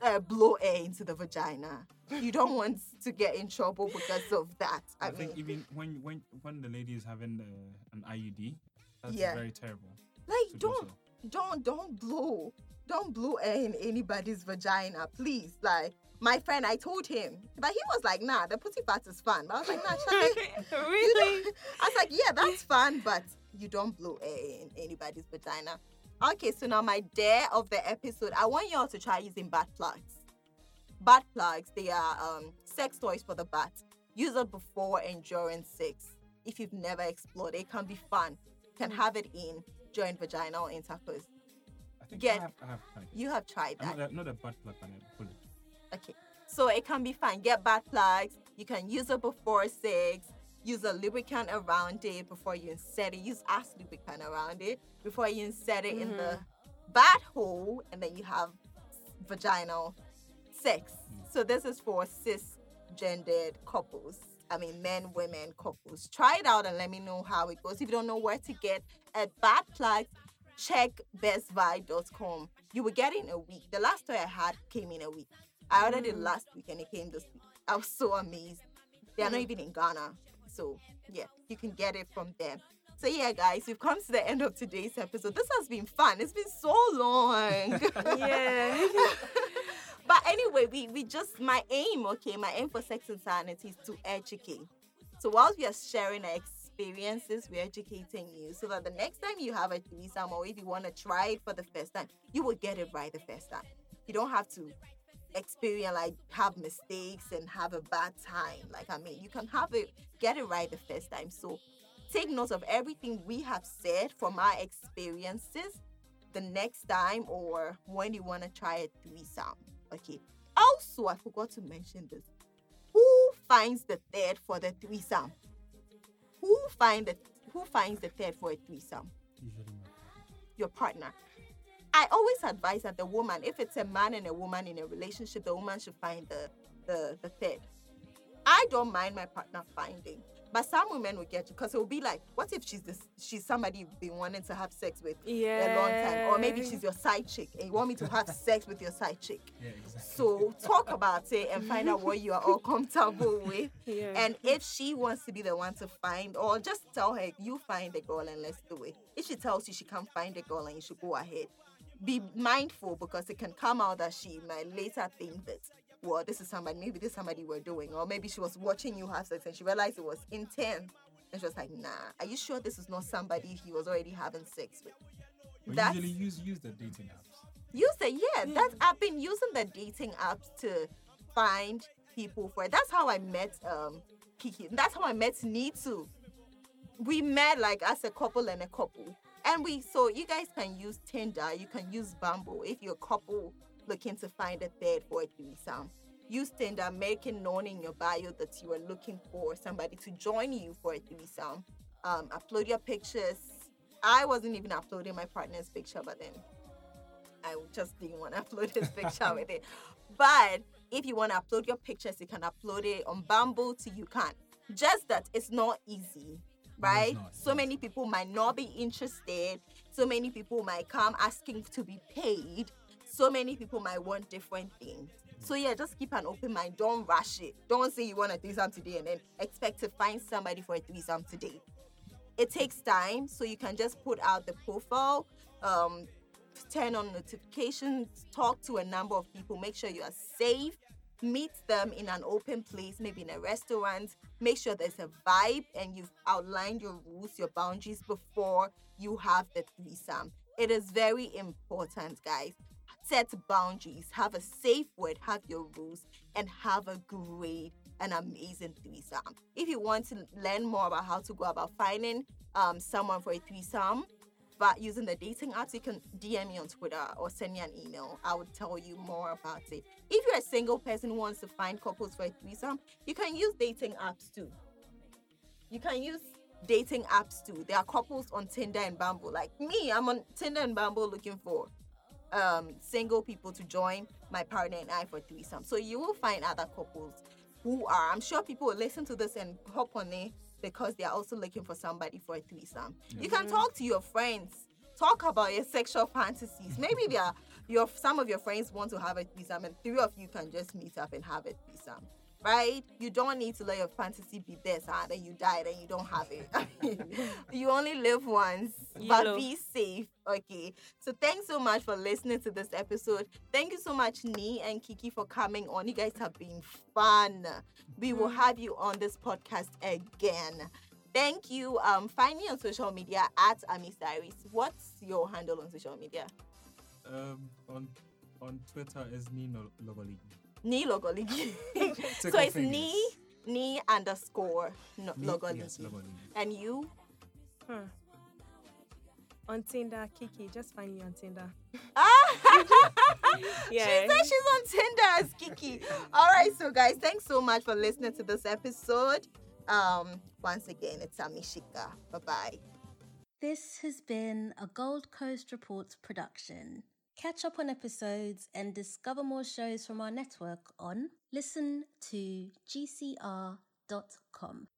uh, blow air into the vagina. You don't want to get in trouble because of that. I, I mean, think even when when when the lady is having the, an I U D, that's yeah. very terrible. Like, don't, do so. don't, don't blow. Don't blow air in anybody's vagina, please. Like, my friend, I told him, but he was like, nah, the pussy fat is fun. But I was like, nah, Charlie. Really? I was like, yeah, that's fun, but you don't blow air in anybody's vagina. Okay, so now my dare of the episode, I want y'all to try using butt plugs. Butt plugs, they are um, sex toys for the butt. Use it before and during sex. If you've never explored it, it can be fun. You can have it in during vaginal intercourse. I think Get, I have, I have tried it. You have tried that. I'm not a butt plug, but I pull it. Okay, so it can be fun. Get butt plugs. You can use it before sex. Use a lubricant around it before you insert it. Use ass lubricant around it before you insert it mm-hmm. in the butt hole, and then you have vaginal sex. Mm. So this is for cisgendered couples. I mean, men, women, couples. Try it out and let me know how it goes. If you don't know where to get a butt plug, check best vibe dot com. You will get it in a week. The last toy I had came in a week. I ordered it last week and it came this week. I was so amazed. They are not even in Ghana. So, yeah, you can get it from them. So, yeah, guys, we've come to the end of today's episode. This has been fun. It's been so long. Yeah. But anyway, we, we just, my aim, okay, my aim for Sex and Sanity is to educate. So, whilst we are sharing our experiences, we're educating you so that the next time you have a threesome or if you want to try it for the first time, you will get it right the first time. You don't have to experience, like, have mistakes and have a bad time. Like, I mean, you can have it, get it right the first time. So take note of everything we have said from our experiences the next time or when you want to try a threesome. Okay. Also, I forgot to mention this. Who finds the third for the threesome? Who find the who finds the third for a threesome? Your partner. I always advise that the woman, if it's a man and a woman in a relationship, the woman should find the, the, the third. I don't mind my partner finding. But some women will get you because it will be like, what if she's this, she's somebody you've been wanting to have sex with yeah. a long time? Or maybe she's your side chick and you want me to have sex with your side chick. Yeah, exactly. So talk about it and find out what you are all comfortable with. Yeah. And if she wants to be the one to find, or just tell her, you find the girl and let's do it. If she tells you she can't find the girl and you should go ahead, be mindful because it can come out that she might later think that, well, this is somebody, maybe this is somebody we're doing, or maybe she was watching you have sex and she realized it was intense. And she was like, nah, are you sure this is not somebody he was already having sex with? We usually use, use the dating apps. Use it, yeah. yeah. That's, I've been using the dating apps to find people for it. That's how I met um, Kiki. That's how I met Ni too. We met like as a couple and a couple. And we, so you guys can use Tinder, you can use Bumble if you're a couple looking to find a third for a threesome. Use Tinder, making known in your bio that you are looking for somebody to join you for a threesome. Um, upload your pictures. I wasn't even uploading my partner's picture, but then I just didn't want to upload his picture with it. But if you want to upload your pictures, you can upload it on Bumble till you can't. Just that it's not easy. Right? No, so many people might not be interested. So many people might come asking to be paid. So many people might want different things. Mm-hmm. So yeah, just keep an open mind. Don't rush it. Don't say you want a threesome today and then expect to find somebody for a threesome today. It takes time, so you can just put out the profile, um, turn on notifications, talk to a number of people, make sure you are safe. Meet them in an open place, maybe in a restaurant. Make sure there's a vibe and you've outlined your rules, your boundaries before you have the threesome. It is very important, guys. Set boundaries, have a safe word, have your rules, and have a great and amazing threesome. If you want to learn more about how to go about finding um, someone for a threesome, but using the dating apps, you can D M me on Twitter or send me an email. I would tell you more about it. If you're a single person who wants to find couples for a threesome, you can use dating apps too. You can use dating apps too. There are couples on Tinder and Bumble. Like me, I'm on Tinder and Bumble looking for um, single people to join my partner and I for threesome. So you will find other couples who are, I'm sure people will listen to this and hop on it, because they are also looking for somebody for a threesome. Yeah. You can talk to your friends. Talk about your sexual fantasies. Maybe there are your some of your friends want to have a threesome and three of you can just meet up and have a threesome, right? You don't need to let your fantasy be this, huh? Then you die, then you don't have it. You only live once, but be safe, okay? So thanks so much for listening to this episode. Thank you so much, Ni and Kiki, for coming on. You guys have been fun. We will have you on this podcast again. Thank you. Um, find me on social media at Ami's Diaries. What's your handle on social media? Um, on on Twitter is Ni Logoligi. Ni Logoligi. So it's Ni Ni underscore no, Ni, Logoligi. Yes, Logoligi. And you? Huh. On Tinder, Kiki. Just find me on Tinder. Yeah. She said she's on Tinder as Kiki. All right, so guys, thanks so much for listening to this episode. Um, once again, it's Amishika. Bye-bye. This has been a Gold Coast Report production. Catch up on episodes and discover more shows from our network on listen to G C R dot com.